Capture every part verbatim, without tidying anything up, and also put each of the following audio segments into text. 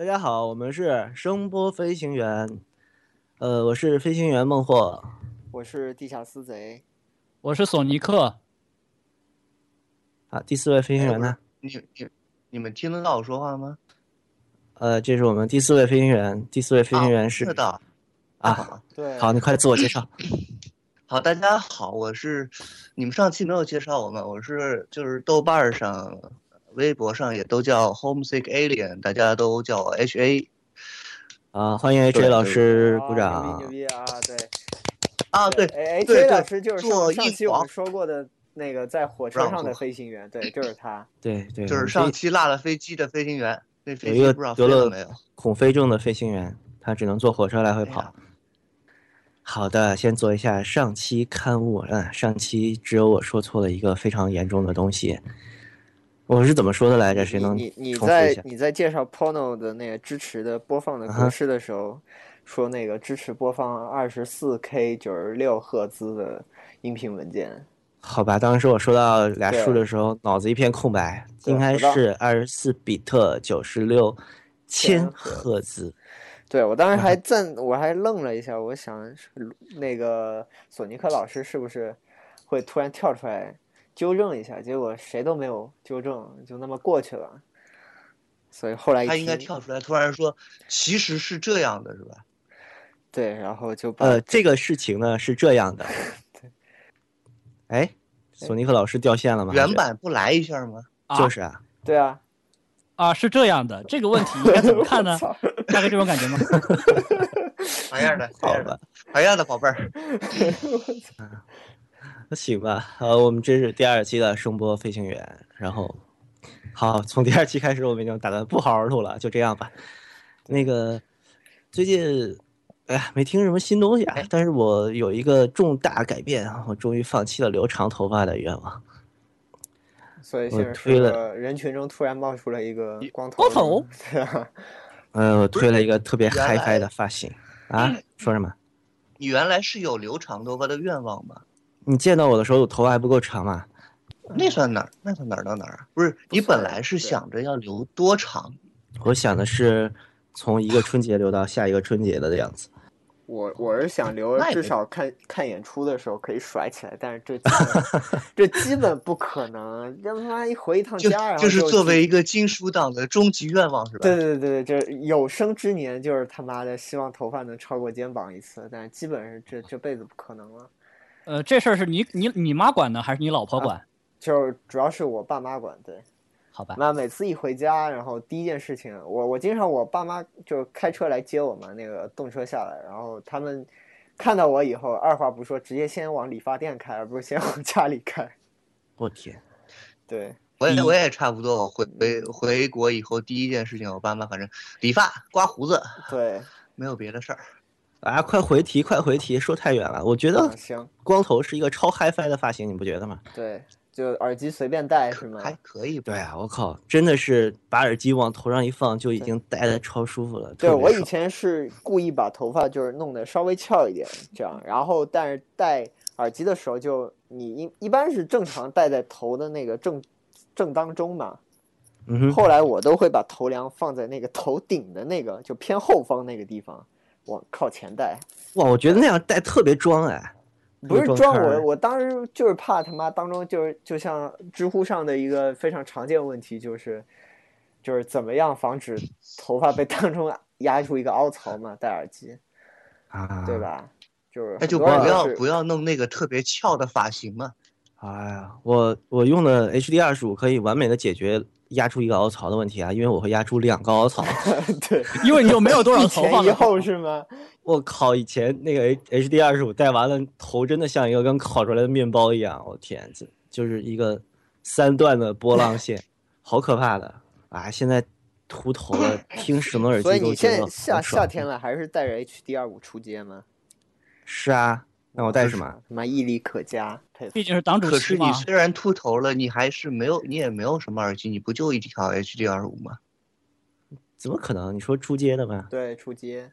大家好，我们是声波飞行员。呃，我是飞行员孟获，我是地下私贼，我是索尼克。啊，第四位飞行员呢？哎、你你你们听得到我说话吗？呃，这是我们第四位飞行员，第四位飞行员是。是的。啊，对。好，你快自我介绍。好，大家好，我是你们上期没有介绍我们，我是就是豆瓣上。微博上也都叫 Homesick Alien， 大家都叫 H A。啊，欢迎 H A 老师，鼓掌！牛逼啊！对，啊对 ，H A 老师就是上上期我们说过的那个在火车上的飞行员，对，就是他。对对，就是上期落了飞机的飞行员，那飞机不知道飞了没有。恐飞症的飞行员，他只能坐火车来回跑。好的，先做一下上期刊物。嗯，上期只有我说错了一个非常严重的东西。我是怎么说的来着？谁能你你在你在介绍 Pono 的那个支持的播放的格式的时候，啊、说那个支持播放二十四 K 九十六赫兹的音频文件。好吧，当时我说到俩数的时候，脑子一片空白，应该是二十四比特九十六千赫兹。对，我当时还赞，我还愣了一下，我想那个索尼克老师是不是会突然跳出来？纠正一下，结果谁都没有纠正，就那么过去了。所以后来他应该跳出来，突然说：“其实是这样的，是吧？”对，然后就把呃，这个事情呢是这样的。对。哎，索尼克老师掉线了吗？原版不来一下吗？就是啊。对啊。啊，是这样的，这个问题应该怎么看呢？大概这种感觉吗？好样的，好吧，好样的，宝贝儿。行吧，呃，我们这是第二期的声波飞行员，然后，好，从第二期开始，我们已经打算不好好录了，就这样吧。那个最近，哎呀，没听什么新东西啊，但是我有一个重大改变啊，我终于放弃了留长头发的愿望。所以现在推了人群中突然冒出了一个光头，光头，对啊，呃，我推了一个特别嗨嗨的发型啊，说什么？你原来是有留长头发的愿望吗？你见到我的时候，我头发还不够长吗？那算哪儿？那算哪儿到哪儿啊？不是，你本来是想着要留多长？我想的是从一个春节留到下一个春节的样子。我我是想留，至少看看演出的时候可以甩起来，但是这这基本不可能。要不然一回一趟家，就就是作为一个金属党的终极愿望是吧？对对对对，就是有生之年就是他妈的希望头发能超过肩膀一次，但是基本上这这辈子不可能了。呃，这事儿是你你你妈管呢，还是你老婆管？啊、就是主要是我爸妈管，对。好吧。那每次一回家，然后第一件事情，我我经常我爸妈就开车来接我嘛，那个动车下来，然后他们看到我以后，二话不说，直接先往理发店开，而不是先往家里开。我天！对，我也我也差不多。我回回回国以后，第一件事情，我爸妈反正理发、刮胡子，对，没有别的事儿。啊！快回题，快回题，说太远了。我觉得光头是一个超 hi-fi 的发型，你不觉得吗？对，就耳机随便戴是吗？还可以。对啊，我靠，真的是把耳机往头上一放就已经戴得超舒服了。对，我以前是故意把头发就是弄得稍微翘一点，这样，然后但是戴耳机的时候就你一一般是正常戴在头的那个正正当中嘛。嗯。后来我都会把头梁放在那个头顶的那个就偏后方那个地方。往靠前带，哇！我觉得那样带特别装哎，不是装我，我当时就是怕他妈当中就是就像知乎上的一个非常常见问题就是，就是怎么样防止头发被当中压出一个凹槽嘛？戴耳机，啊，对吧？就是那就不要不要弄那个特别翘的发型嘛。哎呀，我我用的 H D 二十五 可以完美的解决。压出一个凹槽的问题啊，因为我会压出两个凹槽。对，因为你又没有多少头发。以前以后是吗？我靠，以前那个 H D 二十五 戴完了，头真的像一个刚烤出来的面包一样。我天，这就是一个三段的波浪线，好可怕的啊！现在秃头了，听什么耳机都觉得。所以你现在夏夏天了，还是带着 H D 二十五 出街吗？是啊。那我带什么？什么毅力可嘉，毕竟是党主席嘛。可是你虽然秃头了，你还是没有，你也没有什么耳机，你不就一条 H D 二十五 吗？怎么可能？你说出街的吗？对，出街。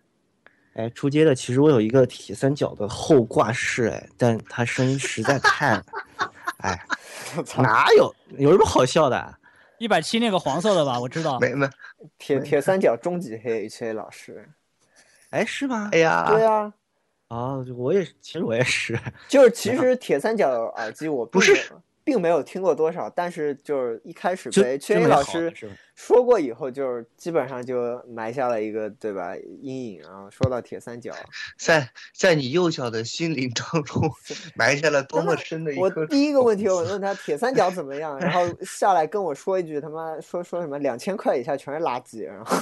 哎，出街的，其实我有一个铁三角的后挂式，哎，但它声音实在太……哎，哪有有什么好笑的、啊？一百七那个黄色的吧，我知道。没没。铁铁三角终极黑 H A 老师，哎，是吗？哎呀，对啊。啊，我也其实我也是，就是其实铁三角耳机我不是并没有听过多少，但是就是一开始被薛老师说过以后，就是基本上就埋下了一个对吧阴影啊。说到铁三角，在在你幼小的心灵当中埋下了多么深的一个。我第一个问题我问他铁三角怎么样，然后下来跟我说一句他妈说说什么两千块以下全是垃圾，然后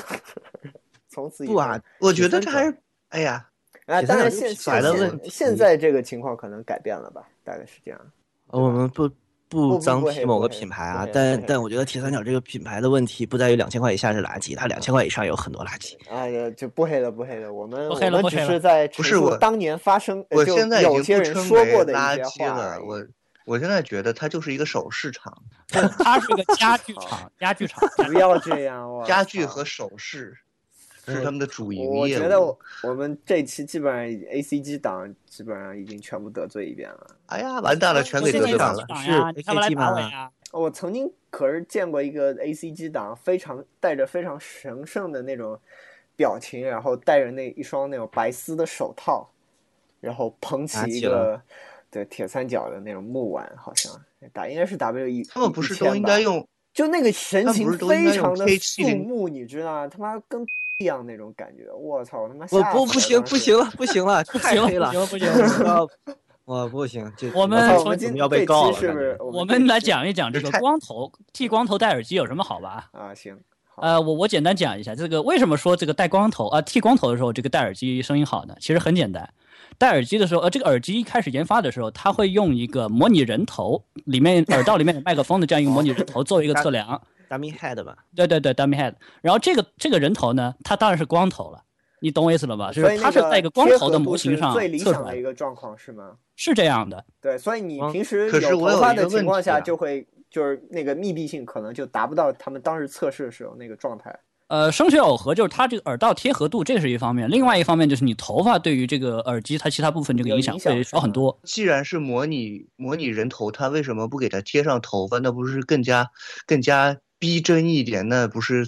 从此以后不啊，我觉得这还是哎呀。啊，当然现现现在这个情况可能改变了吧，大概是这样。呃，我们不不脏批某个品牌啊，但但我觉得铁三角这个品牌的问题不在于两千块以下是垃圾，它两千块以上有很多垃圾。哎呀，就不黑了不黑了，我们我们只是在不是我当年发生，我现在有些人说过的垃圾了，我我现在觉得它就是一个首饰厂，它是一个家具厂，家具厂不要这样，家具和首饰。是他们的主营业务。我觉得我我们这期基本上 A C G 党基本上已经全部得罪一遍了。哎呀，完蛋了，全给得罪完了。是 A C G 党呀！我曾经可是见过一个 A C G 党，非常带着非常神圣的那种表情，然后戴着那一双那种白丝的手套，然后捧起一个对铁三角的那种木碗，好像打应该是 W 一。他们不是都应该用？就那个神情非常的肃穆，你知道吗？他妈跟。这样那种感觉，我操他妈！我不不行不行了不行了，太黑了不行不行，我不行。我们我们要被告了，是不是？我们来讲一讲这个光头剃光头戴耳机有什么好吧？啊行，呃我我简单讲一下这个为什么说这个戴光头啊、呃、剃光头的时候这个戴耳机声音好呢？其实很简单，戴耳机的时候呃这个耳机一开始研发的时候，它会用一个模拟人头里面耳道里面有麦克风的这样一个模拟人头做一个测量。Dummy head 吧，对对对 ，Dummy head。然后这个这个人头呢，他当然是光头了，你懂我意思了吧？就是他是在一个光头的模型上最理想的一个状况是吗？是这样的，对，所以你平时有头发的情况下，就会就是那个密闭性可能就达不到他们当时测试的时候那个状态。呃，声学耦合就是它这个耳道贴合度，这是一方面；另外一方面就是你头发对于这个耳机它其他部分这个影响会少很多。既然是模拟模拟人头，它为什么不给它贴上头发？那不是更加更加？逼真一点，那不是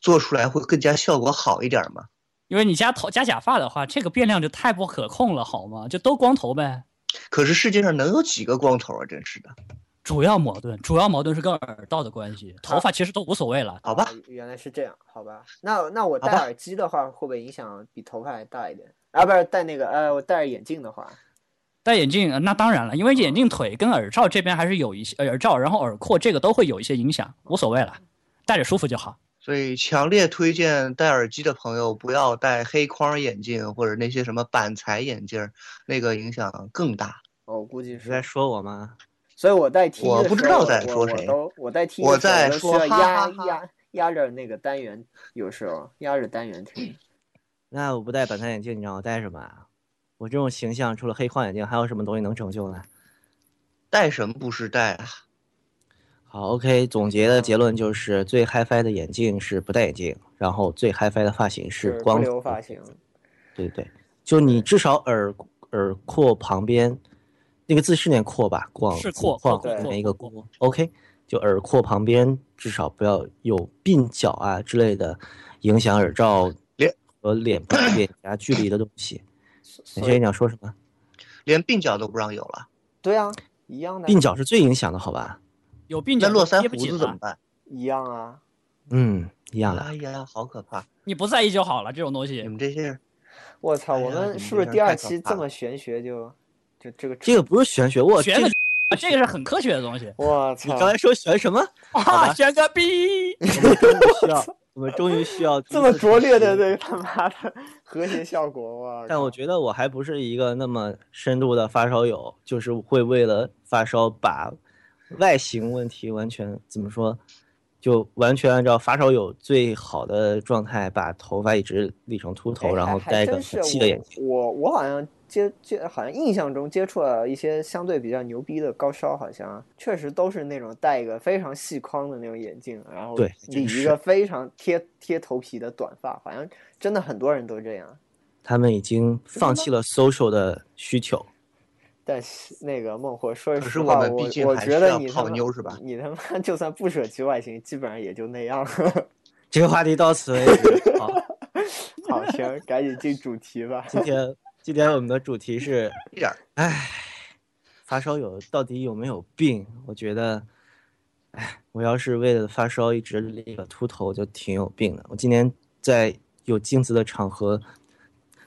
做出来会更加效果好一点吗？因为你加头加假发的话，这个变量就太不可控了，好吗？就都光头呗。可是世界上能有几个光头啊？真是的。主要矛盾，主要矛盾是跟耳道的关系，头发其实都无所谓了。好吧，原来是这样，好吧。那那我戴耳机的话，会不会影响比头发还大一点？啊，不是戴那个，呃，我戴着眼镜的话。戴眼镜那当然了，因为眼镜腿跟耳罩这边还是有一些耳罩，然后耳廓这个都会有一些影响，无所谓了，戴着舒服就好。所以强烈推荐戴耳机的朋友不要戴黑框眼镜或者那些什么板材眼镜，那个影响更大。哦，估计是在说我吗？所以我戴 T 我不知道在说谁，我, 我戴 T 我在说哈哈哈压压压着那个单元，有时候压着单元听。那我不戴板材眼镜，你让我戴什么啊？我这种形象除了黑框眼镜还有什么东西能拯救呢？戴什么不是戴啊？好 OK， 总结的结论就是最 HiFi 的眼镜是不戴眼镜，然后最 HiFi 的发型是光头发型。对对，就你至少耳耳廓旁边那个字是念廓吧，光是廓框一个廓 OK， 就耳廓旁边至少不要有鬓角啊之类的影响耳罩和脸部脸颊距离的东西。你先想说什么？连鬓角都不让有了。对啊，一样的。鬓角是最影响的，好吧？有鬓角，那络腮胡子怎么办？一样啊。嗯，一样的。哎呀，好可怕！你不在意就好了，这种东西。你们这些人，我操！我们是不是第二期这么玄学就就这个？这个不是玄学，我玄的，这个是很科学的东西。我操！你刚才说玄什么？啊，玄个逼！我们终于需要这么拙劣的对他妈的和谐效果哇！但我觉得我还不是一个那么深度的发烧友，就是会为了发烧把外形问题完全怎么说，就完全按照发烧友最好的状态把头发一直理成秃头，然后戴个细的眼镜。我我好像接接好像印象中接触了一些相对比较牛逼的高烧，好像确实都是那种戴一个非常细框的那种眼镜，然后理一个非常贴贴头皮的短发，好像真的很多人都这样。他们已经放弃了 social 的需求。但是那个孟获说一说话，我我觉得你泡妞是吧？你他妈就算不舍弃外形，基本上也就那样。这个话题到此为止。好，好，行，赶紧进主题吧。今天，今天我们的主题是，哎，发烧友到底有没有病？我觉得，哎，我要是为了发烧一直理个秃头，就挺有病的。我今天在有镜子的场合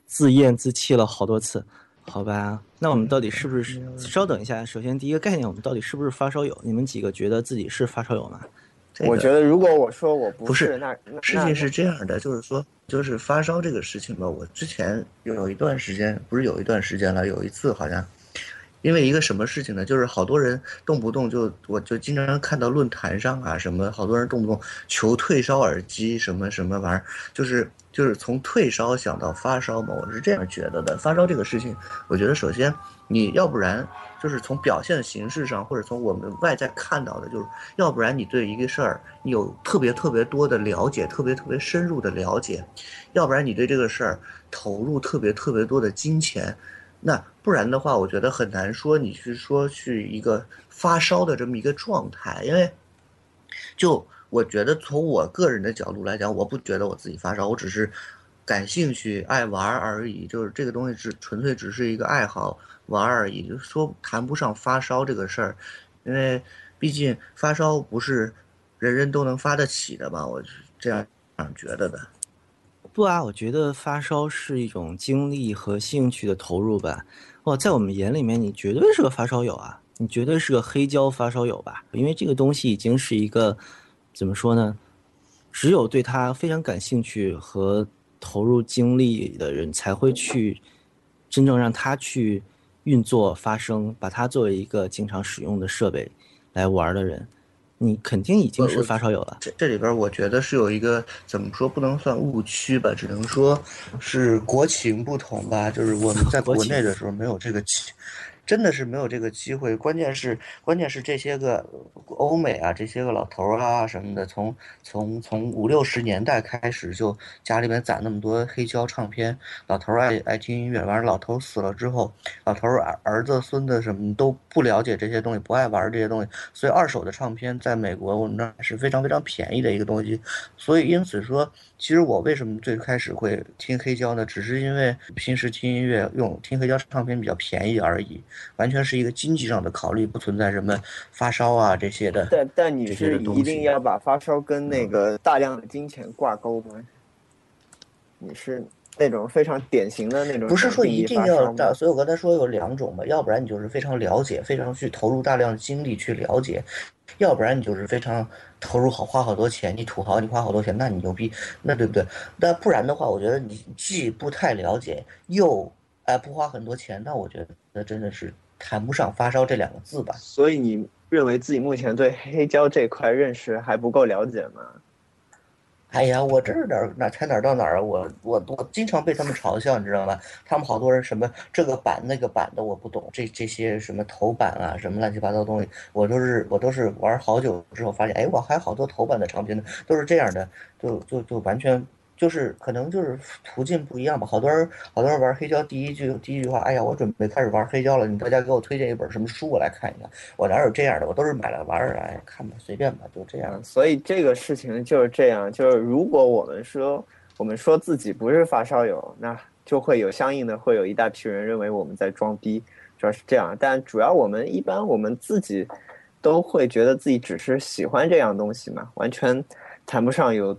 自咽自气了好多次。好吧，那我们到底是不是，稍等一下，首先第一个概念，我们到底是不是发烧友？你们几个觉得自己是发烧友吗？这个、我觉得如果我说我不 是, 不是，那事情是这样的，就是说就是发烧这个事情吧，我之前有一段时间，不是有一段时间了，有一次好像因为一个什么事情呢，就是好多人动不动就，我就经常看到论坛上啊什么，好多人动不动求退烧耳机什么什么玩意儿，就是就是从退烧想到发烧嘛，我是这样觉得的。发烧这个事情，我觉得首先你要不然就是从表现形式上，或者从我们外在看到的，就是要不然你对一个事儿你有特别特别多的了解，特别特别深入的了解，要不然你对这个事儿投入特别特别多的金钱，那不然的话，我觉得很难说你去说去一个发烧的这么一个状态，因为就。我觉得从我个人的角度来讲，我不觉得我自己发烧，我只是感兴趣爱玩而已，就是这个东西只纯粹只是一个爱好玩而已，就说谈不上发烧这个事儿，因为毕竟发烧不是人人都能发得起的嘛，我是这样觉得的。不啊，我觉得发烧是一种精力和兴趣的投入吧。哦，在我们眼里面你绝对是个发烧友啊，你绝对是个黑胶发烧友吧，因为这个东西已经是一个怎么说呢？只有对他非常感兴趣和投入精力的人，才会去真正让他去运作发生，把它作为一个经常使用的设备来玩的人，你肯定已经是发烧友了。这这里边我觉得是有一个怎么说，不能算误区吧，只能说是国情不同吧。就是我们在国内的时候没有这个情。真的是没有这个机会，关键是关键是这些个欧美啊，这些个老头啊什么的，从从从五六十年代开始就家里面攒那么多黑胶唱片，老头爱爱听音乐，完了老头死了之后，老头儿子孙子什么都不了解这些东西，不爱玩这些东西，所以二手的唱片在美国我们那是非常非常便宜的一个东西，所以因此说。其实我为什么最开始会听黑胶呢？只是因为平时听音乐用听黑胶唱片比较便宜而已，完全是一个经济上的考虑，不存在什么发烧啊这些的。但但你是一定要把发烧跟那个大量的金钱挂钩吗？嗯、你是那种非常典型的那种，不是说一定要大，所以我刚才说有两种嘛，要不然你就是非常了解，非常去投入大量的精力去了解。要不然你就是非常投入好花好多钱，你土豪你花好多钱，那你牛逼，那对不对？那不然的话，我觉得你既不太了解，又哎不花很多钱，那我觉得真的是谈不上发烧这两个字吧。所以你认为自己目前对黑胶这块认识还不够了解吗？哎呀，我这是哪哪才哪到哪儿啊！我我我经常被他们嘲笑，你知道吗？他们好多人什么这个版那个版的我不懂，这这些什么头版啊，什么乱七八糟东西，我都是我都是玩好久之后发现，哎，我还有好多头版的唱片呢，都是这样的，就就就完全就是可能就是途径不一样吧。好多人好多人玩黑胶，第一句第一句话，哎呀，我准备开始玩黑胶了，你大家给我推荐一本什么书我来看一看。我哪有这样的，我都是买来玩儿来看吧，随便吧，就这样。所以这个事情就是这样，就是如果我们说我们说自己不是发烧友，那就会有相应的会有一大批人认为我们在装逼，主要是这样。但主要我们一般我们自己都会觉得自己只是喜欢这样东西嘛，完全谈不上有。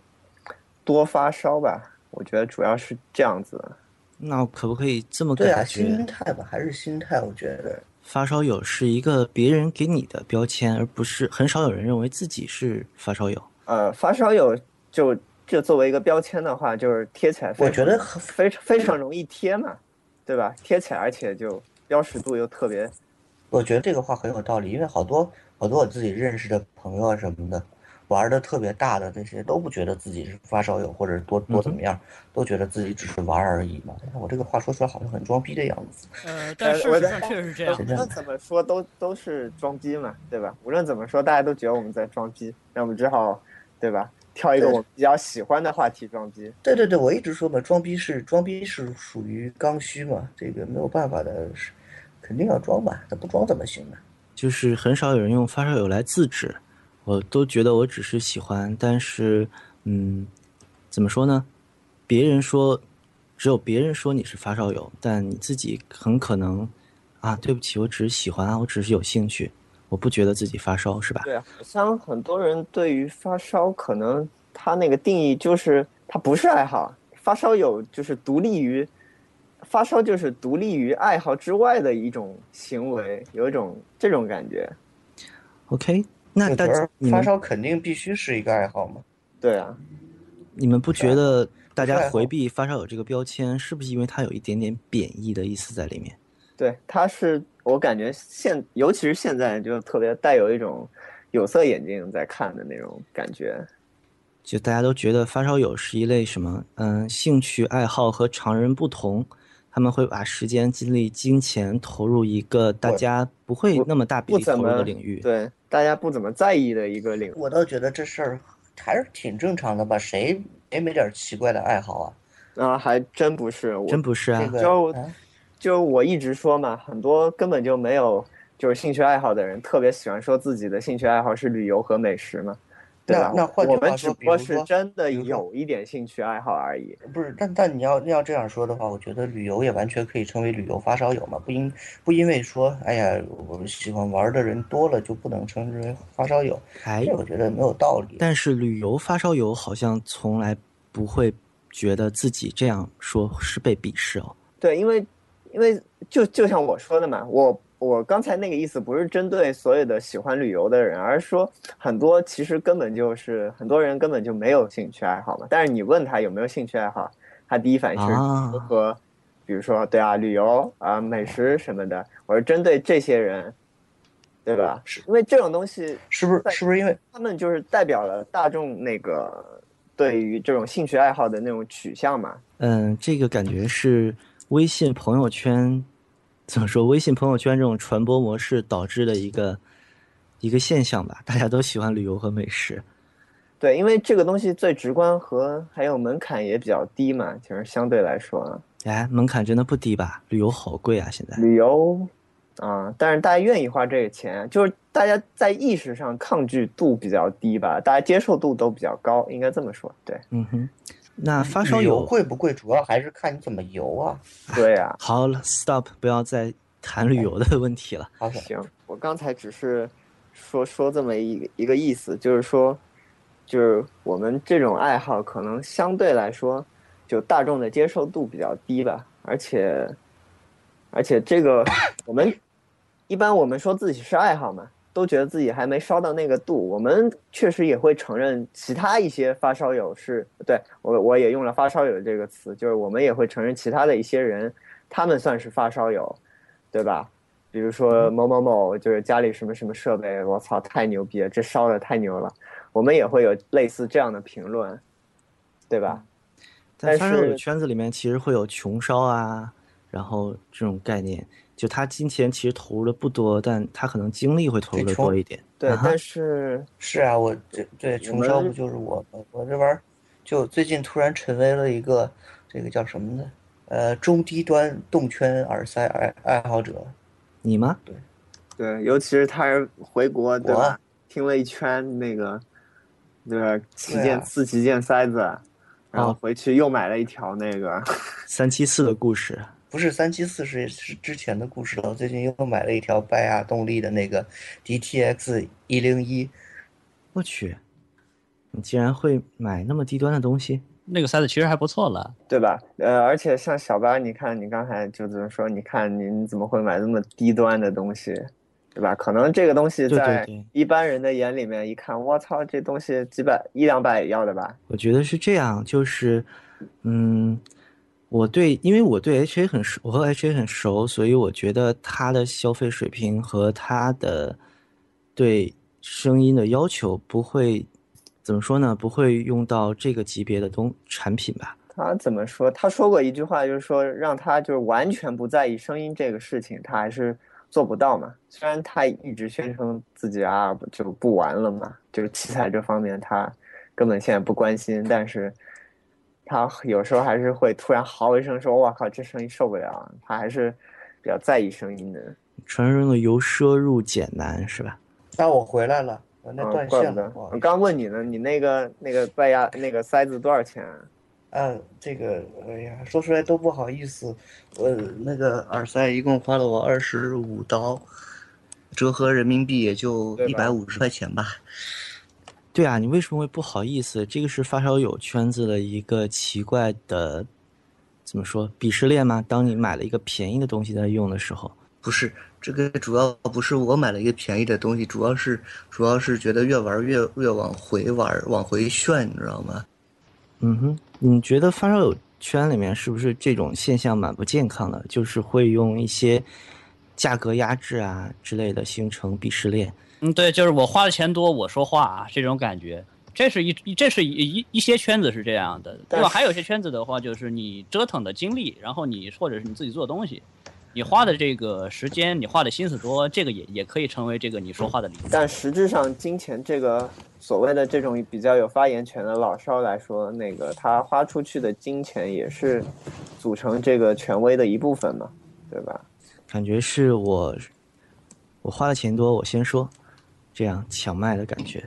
多发烧吧，我觉得主要是这样子的。那可不可以这么感觉？对啊，心态吧，还是心态。我觉得发烧友是一个别人给你的标签，而不是很少有人认为自己是发烧友。呃，发烧友就这作为一个标签的话，就是贴起来非常，我觉得非常非常容易贴嘛，对吧？贴起来，而且就标识度又特别。我觉得这个话很有道理，因为好多好多我自己认识的朋友啊什么的。玩的特别大的那些都不觉得自己是发烧友或者多多怎么样，都觉得自己只是玩而已嘛。我这个话说出来好像很装逼的样子。呃，但事实上确实是这样。无论怎么说都都是装逼嘛，对吧？无论怎么说，大家都觉得我们在装逼，那我们只好，对吧？挑一个我比较喜欢的话题装逼。对对对，我一直说嘛，装逼是装逼是属于刚需嘛，这个没有办法的。肯定要装吧，那不装怎么行呢？就是很少有人用发烧友来自指，我都觉得我只是喜欢，但是嗯，怎么说呢？别人说，只有别人说你是发烧友，但你自己很可能啊，对不起，我只是喜欢啊，我只是有兴趣，我不觉得自己发烧，是吧？对啊，我想很多人对于发烧可能他那个定义就是他不是爱好，发烧友就是独立于。发烧就是独立于爱好之外的一种行为，有一种这种感觉。OK， 那但发烧肯定必须是一个爱好吗？对啊，你们不觉得大家回避发烧友这个标签，是不是因为它有一点点贬义的意思在里面？对，它是我感觉现，尤其是现在就特别带有一种有色眼镜在看的那种感觉。就大家都觉得发烧友是一类什么？嗯，兴趣爱好和常人不同。他们会把时间、精力、金钱投入一个大家不会那么大比例投入的领域，对，大家不怎么在意的一个领域。我倒觉得这事儿还是挺正常的吧，谁也没点奇怪的爱好啊？啊，还真不是，真不是啊。这个、就、啊、就我一直说嘛，很多根本就没有就是兴趣爱好的人，特别喜欢说自己的兴趣爱好是旅游和美食嘛。对吧？那那换句话说，我们只不过是真的有一点兴趣爱好而已。不是，但但你要要这样说的话，我觉得旅游也完全可以成为旅游发烧友嘛，不因不因为说，哎呀，我喜欢玩的人多了就不能称之为发烧友，哎，我觉得没有道理。但是旅游发烧友好像从来不会觉得自己这样说是被鄙视哦。对，因为因为就就像我说的嘛，我。我刚才那个意思不是针对所有的喜欢旅游的人，而是说很多其实根本就是很多人根本就没有兴趣爱好嘛。但是你问他有没有兴趣爱好，他第一反应是和、啊、比如说对啊，旅游啊、美食什么的。我是针对这些人，对吧？因为这种东西是不是是不是因为他们就是代表了大众那个对于这种兴趣爱好的那种取向嘛？嗯，这个感觉是微信朋友圈。怎么说？微信朋友圈这种传播模式导致的一个一个现象吧，大家都喜欢旅游和美食。对，因为这个东西最直观和还有门槛也比较低嘛，其实相对来说，哎，门槛真的不低吧？旅游好贵啊，现在。旅游啊，但是大家愿意花这个钱，就是大家在意识上抗拒度比较低吧，大家接受度都比较高，应该这么说。对，嗯哼。那发烧友贵不贵，主要还是看你怎么游啊。对啊，好了 ，stop， 不要再谈旅游的问题了。好，行，我刚才只是说说这么一个一个意思，就是说，就是我们这种爱好可能相对来说，就大众的接受度比较低吧，而且，而且这个我们一般我们说自己是爱好嘛，都觉得自己还没烧到那个度，我们确实也会承认其他一些发烧友是，对，我我也用了发烧友这个词，就是我们也会承认其他的一些人，他们算是发烧友，对吧？比如说某某某，就是家里什么什么设备，我操，太牛逼了，这烧的太牛了，我们也会有类似这样的评论，对吧？但发烧友圈子里面其实会有穷烧啊，然后这种概念。就他金钱其实投入的不多，但他可能精力会投入的多一点。对，啊、但是是啊，我这对穷烧不就是我吗？我这玩儿就最近突然成为了一个这个叫什么呢？呃，中低端动圈耳塞爱爱好者。你吗？对，对，尤其是他回国对吧？听了一圈那个对吧？旗舰四旗舰塞子，然后回去又买了一条那个三七四的故事。不是三七四是是之前的故事了，我最近又买了一条拜亚动力的那个 D T X 一零一。我去，你竟然会买那么低端的东西？那个塞子其实还不错了，对吧？呃，而且像小巴，你看你刚才就这么说，你看你你怎么会买那么低端的东西，对吧？可能这个东西在一般人的眼里面一看，我操，这东西几百一两百也要的吧？我觉得是这样，就是，嗯。我对，因为我对 H A 很熟，我和 H A 很熟，所以我觉得他的消费水平和他的对声音的要求不会怎么说呢？不会用到这个级别的东产品吧？他怎么说？他说过一句话，就是说让他就是完全不在意声音这个事情，他还是做不到嘛。虽然他一直宣称自己啊就不玩了嘛，就是器材这方面他根本现在不关心，但是。他有时候还是会突然嚎一声说：“我靠，这声音受不了！”他还是比较在意声音的。传说中的由奢入俭难是吧？那我回来了，我那断线了。我、嗯、刚问你呢，你那个那个拜亚那个塞子多少钱啊？嗯，这个哎呀，说出来都不好意思。我那个耳塞一共花了我二十五刀，折合人民币也就一百五十块钱吧。对啊，你为什么会不好意思？这个是发烧友圈子的一个奇怪的，怎么说，鄙视链吗？当你买了一个便宜的东西在用的时候，不是这个主要不是我买了一个便宜的东西，主要是主要是觉得越玩越越往回玩，往回炫，你知道吗？嗯哼，你觉得发烧友圈里面是不是这种现象蛮不健康的？就是会用一些价格压制啊之类的形成鄙视链。嗯，对，就是我花的钱多，我说话啊，这种感觉，这是一这是一 一, 一些圈子是这样的，对吧？还有些圈子的话，就是你折腾的精力，然后你或者是你自己做的东西，你花的这个时间，你花的心思多，这个也也可以成为这个你说话的理由。但实质上，金钱这个所谓的这种比较有发言权的老少来说，那个他花出去的金钱也是组成这个权威的一部分嘛，对吧？感觉是我我花的钱多，我先说。这样抢麦的感觉，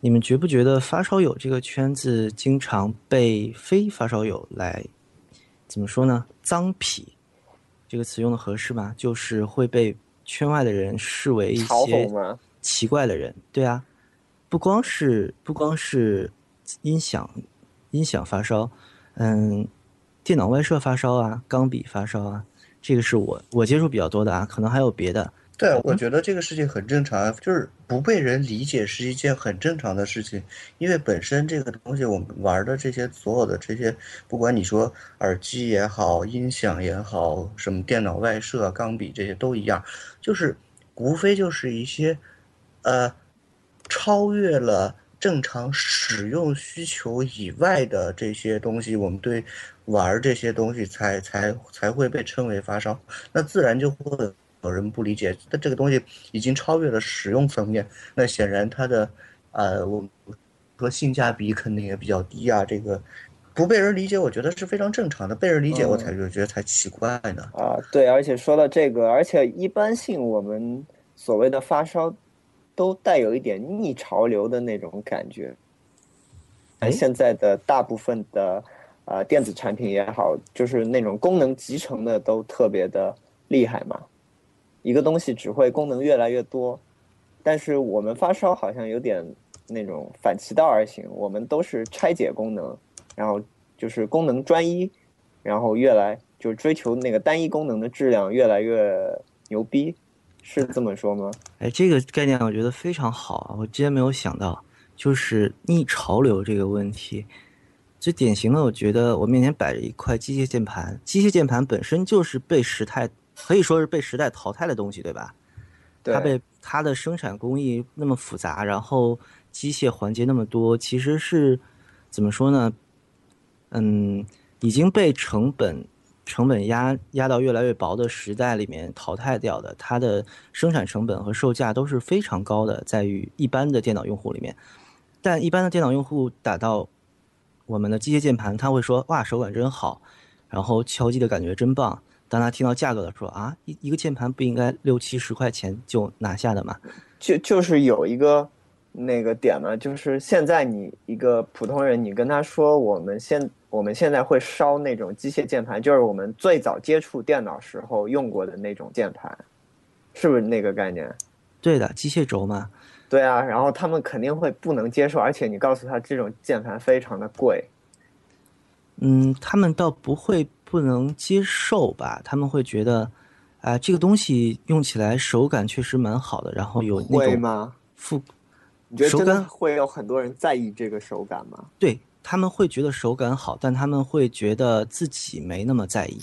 你们觉不觉得发烧友这个圈子经常被非发烧友来怎么说呢？脏痞这个词用的合适吗？就是会被圈外的人视为一些奇怪的人。对啊，不光是不光是音响音响发烧，嗯，电脑外设发烧啊，钢笔发烧啊，这个是我我接触比较多的啊，可能还有别的。对，我觉得这个事情很正常，就是不被人理解是一件很正常的事情，因为本身这个东西我们玩的这些所有的这些，不管你说耳机也好，音响也好，什么电脑外设、钢笔这些都一样，就是无非就是一些呃超越了正常使用需求以外的这些东西，我们对玩这些东西才才才会被称为发烧，那自然就会有人不理解，但这个东西已经超越了使用层面，那显然它的，呃，我们说性价比肯定也比较低啊。这个不被人理解，我觉得是非常正常的，被人理解我才、嗯、觉得才奇怪呢。啊，对，而且说到这个，而且一般性我们所谓的发烧，都带有一点逆潮流的那种感觉。哎，现在的大部分的呃电子产品也好，就是那种功能集成的都特别的厉害嘛。一个东西只会功能越来越多，但是我们发烧好像有点那种反其道而行，我们都是拆解功能，然后就是功能专一，然后越来就追求那个单一功能的质量越来越牛逼，是这么说吗？哎，这个概念我觉得非常好啊！我之前没有想到，就是逆潮流这个问题，最典型的我觉得我面前摆着一块机械键盘，机械键盘本身就是被时态可以说是被时代淘汰的东西，对吧？对，它被它的生产工艺那么复杂，然后机械环节那么多，其实是怎么说呢？嗯，已经被成本成本压压到越来越薄的时代里面淘汰掉的，它的生产成本和售价都是非常高的，在于一般的电脑用户里面。但一般的电脑用户打到我们的机械键盘，他会说：“哇，手感真好，然后敲击的感觉真棒。”当他听到价格的时候啊，一一个键盘不应该六七十块钱就拿下的吗？就就是有一个那个点呢，就是现在你一个普通人，你跟他说我们现我们现在会烧那种机械键盘，就是我们最早接触电脑时候用过的那种键盘，是不是那个概念？对的，机械轴嘛。对啊，然后他们肯定会不能接受，而且你告诉他这种键盘非常的贵。嗯，他们倒不会不能接受吧，他们会觉得啊、呃，这个东西用起来手感确实蛮好的，然后有那种吗？你觉得真的会有很多人在意这个手感吗？对，他们会觉得手感好，但他们会觉得自己没那么在意，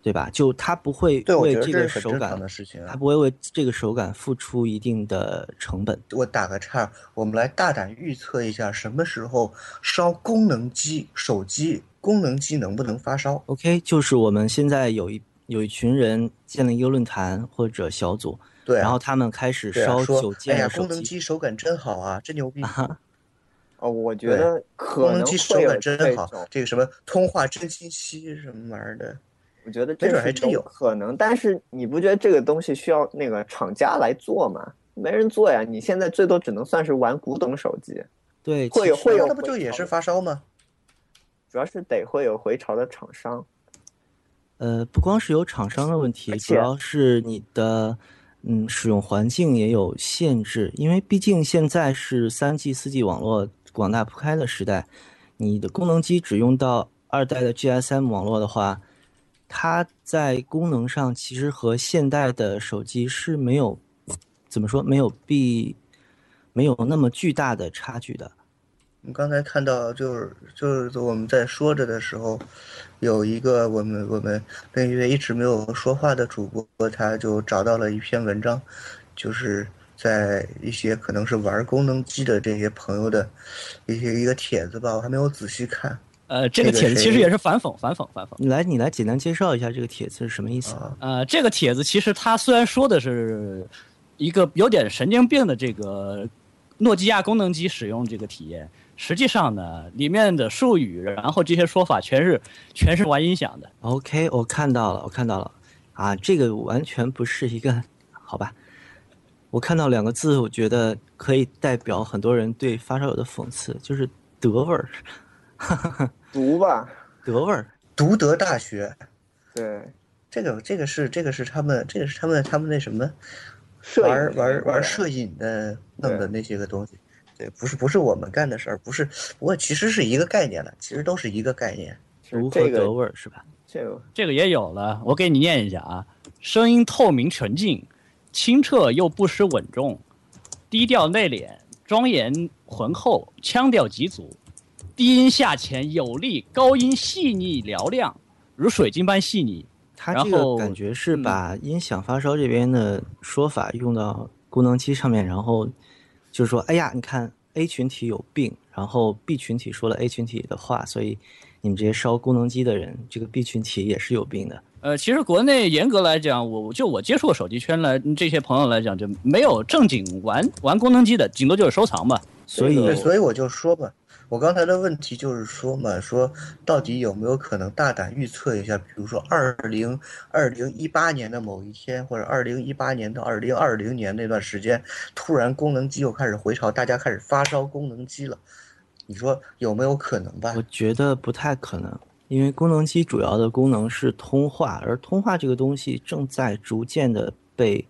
对吧？就他不会为这个手感的事情、啊，他不会为这个手感付出一定的成本。我打个岔，我们来大胆预测一下，什么时候烧功能机、手机功能机能不能发烧 ？OK， 就是我们现在有一有一群人建了一个论坛或者小组，对、啊，然后他们开始烧九键、啊、哎呀，功能机手感真好啊，真牛逼！啊哦，我觉得可能会有这种功能机手感真好，这个什么通话真心息什么玩意儿的。我觉得这个还真有可能，但是你不觉得这个东西需要那个厂家来做吗？没人做呀，你现在最多只能算是玩古董手机。对，会有会有，那不就也是发烧吗？主要是得会有回潮的厂商。呃，不光是有厂商的问题，主要是你的嗯使用环境也有限制，因为毕竟现在是三 G、四 G 网络广大铺开的时代，你的功能机只用到二代的 G S M 网络的话。它在功能上其实和现代的手机是没有怎么说没有必没有那么巨大的差距的。我们刚才看到就是就是我们在说着的时候，有一个我们我们跟一位一直没有说话的主播，他就找到了一篇文章，就是在一些可能是玩功能机的这些朋友的一些一个帖子吧，我还没有仔细看。呃，这个帖子其实也是反讽，反讽，反讽。你来，你来简单介绍一下这个帖子是什么意思啊？呃，这个帖子其实它虽然说的是一个有点神经病的这个诺基亚功能机使用这个体验，实际上呢，里面的术语，然后这些说法全是全是玩音响的。OK， 我看到了，我看到了，啊，这个完全不是一个，好吧？我看到两个字，我觉得可以代表很多人对发烧友的讽刺，就是德味儿。读吧，德味儿，读德大学，对，这个这个是这个是他们这个是他们他们那什么，玩玩玩摄影的弄的那些个东西，对，不是不是我们干的事儿，不是，不过其实是一个概念了，其实都是一个概念，读和德味儿是吧？这个这个也有了，我给你念一下啊，声音透明纯净，清澈又不失稳重，低调内敛，庄严浑厚，腔调极足。低音下潜有力，高音细腻嘹亮，如水晶般细腻。它这个感觉是把音响发烧这边的说法用到功能机上面，然后就是说，哎呀，你看 A 群体有病，然后 B 群体说了 A 群体的话，所以你们这些烧功能机的人，这个 B 群体也是有病的。呃，其实国内严格来讲，我就我接触手机圈来这些朋友来讲，就没有正经玩玩功能机的，顶多就是收藏吧。所以，所以我就说吧。我刚才的问题就是说嘛，说到底有没有可能大胆预测一下，比如说二零二零一八年的某一天，或者二零一八年到二零二零年那段时间，突然功能机又开始回潮，大家开始发烧功能机了，你说有没有可能吧？我觉得不太可能，因为功能机主要的功能是通话，而通话这个东西正在逐渐的被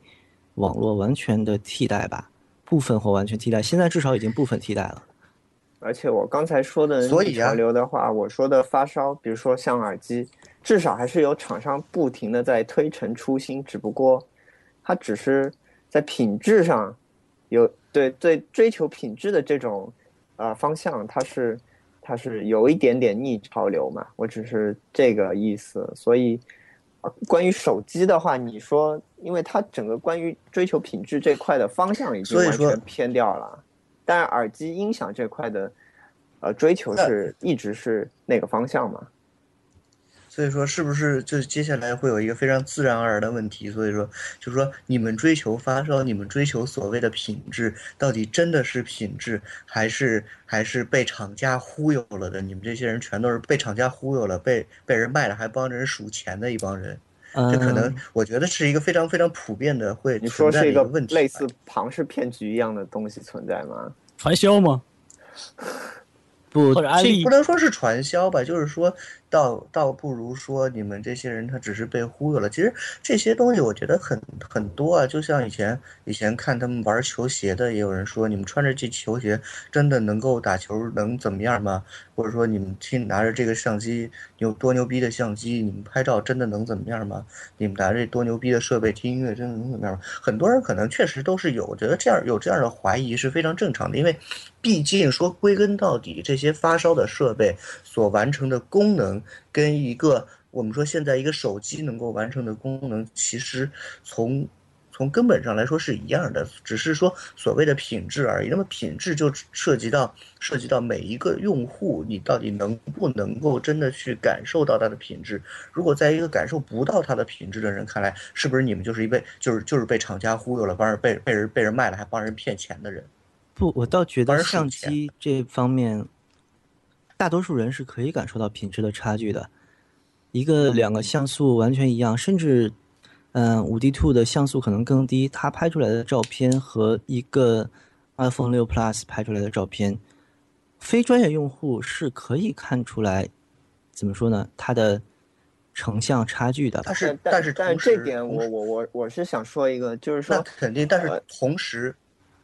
网络完全的替代吧，部分或完全替代，现在至少已经部分替代了。而且我刚才说的逆潮流的话、啊、我说的发烧比如说像耳机，至少还是有厂商不停的在推陈出新，只不过它只是在品质上有对对追求品质的这种、呃、方向，它是它是有一点点逆潮流嘛，我只是这个意思。所以关于手机的话，你说因为它整个关于追求品质这块的方向已经完全偏掉了，但是耳机音响这块的，呃，追求是一直是那个方向嘛。所以说，是不是就接下来会有一个非常自然而然的问题？所以说，就是说你们追求发烧，你们追求所谓的品质，到底真的是品质，还是还是被厂家忽悠了的？你们这些人全都是被厂家忽悠了，被被人卖了，还帮着人数钱的一帮人。这可能我觉得是一个非常非常普遍的会存在的一个问题。你说是一个类似庞氏骗局一样的东西存在吗？传销吗？不，不能说是传销吧，就是说倒倒不如说你们这些人他只是被忽悠了。其实这些东西我觉得很很多啊，就像以前以前看他们玩球鞋的，也有人说你们穿着这球鞋真的能够打球能怎么样吗？或者说你们听拿着这个相机有多牛逼的相机，你们拍照真的能怎么样吗？你们拿着多牛逼的设备听音乐真的能怎么样吗？很多人可能确实都是有，我觉得这样有这样的怀疑是非常正常的，因为毕竟说归根到底这些。这些发烧的设备所完成的功能，跟一个我们说现在一个手机能够完成的功能，其实从从根本上来说是一样的，只是说所谓的品质而已。那么品质就涉及到涉及到每一个用户，你到底能不能够真的去感受到它的品质？如果在一个感受不到它的品质的人看来，是不是你们就是一被就是就是被厂家忽悠了，帮人被被人被人卖了，还帮人骗钱的人？不，我倒觉得相机这方面。大多数人是可以感受到品质的差距的，一个两个像素完全一样，甚至嗯 五 D 二 的像素可能更低，它拍出来的照片和一个 iPhone 六 Plus 拍出来的照片，非专业用户是可以看出来，怎么说呢，它的成像差距的。但是但是但这点我我我我是想说一个，就是说那肯定，但是同时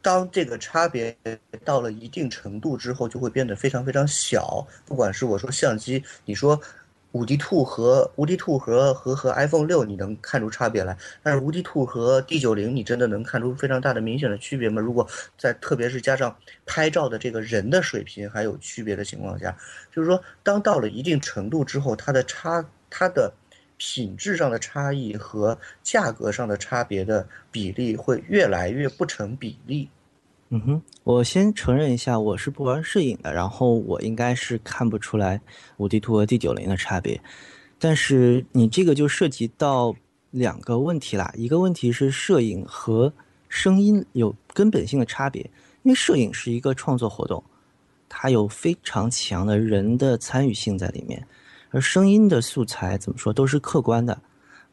当这个差别到了一定程度之后，就会变得非常非常小。不管是我说相机，你说 五 D 二 和 五 D 二 和和和 iPhone 六你能看出差别来，但是 五 D 二 和 D 九十 你真的能看出非常大的明显的区别吗？如果在特别是加上拍照的这个人的水平还有区别的情况下，就是说当到了一定程度之后，它的差它的品质上的差异和价格上的差别的比例会越来越不成比例。嗯哼，我先承认一下，我是不玩摄影的，然后我应该是看不出来 五 D 二 和 D 九十 的差别。但是你这个就涉及到两个问题啦，一个问题是摄影和声音有根本性的差别，因为摄影是一个创作活动，它有非常强的人的参与性在里面。而声音的素材怎么说都是客观的，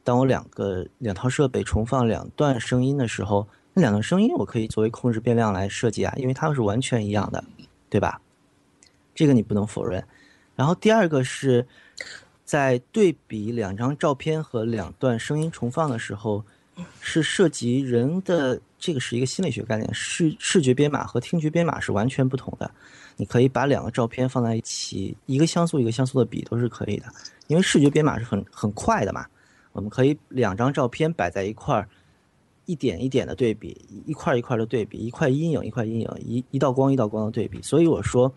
当我两个两套设备重放两段声音的时候，那两段声音我可以作为控制变量来设计啊，因为它们是完全一样的，对吧？这个你不能否认。然后第二个是在对比两张照片和两段声音重放的时候，是涉及人的，这个是一个心理学概念，视视觉编码和听觉编码是完全不同的。你可以把两个照片放在一起，一个像素一个像素的比都是可以的，因为视觉编码是很很快的嘛。我们可以两张照片摆在一块儿，一点一点的对比，一块一块的对比，一块阴影一块阴影，一一道光一道光的对比。所以我说，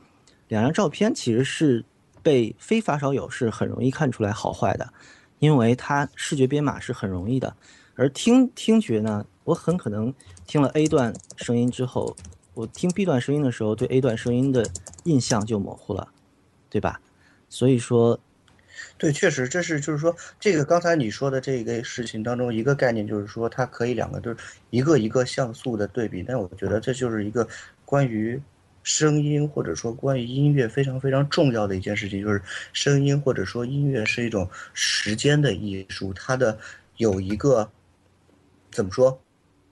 两张照片其实是被非发烧友是很容易看出来好坏的，因为它视觉编码是很容易的。而听听觉呢，我很可能听了 A 段声音之后，我听 B 段声音的时候，对 A 段声音的印象就模糊了，对吧？所以说，对，确实，这是就是说，这个刚才你说的这个事情当中，一个概念就是说，它可以两个就是一个一个像素的对比，但我觉得这就是一个关于声音或者说关于音乐非常非常重要的一件事情，就是声音或者说音乐是一种时间的艺术，它的有一个怎么说，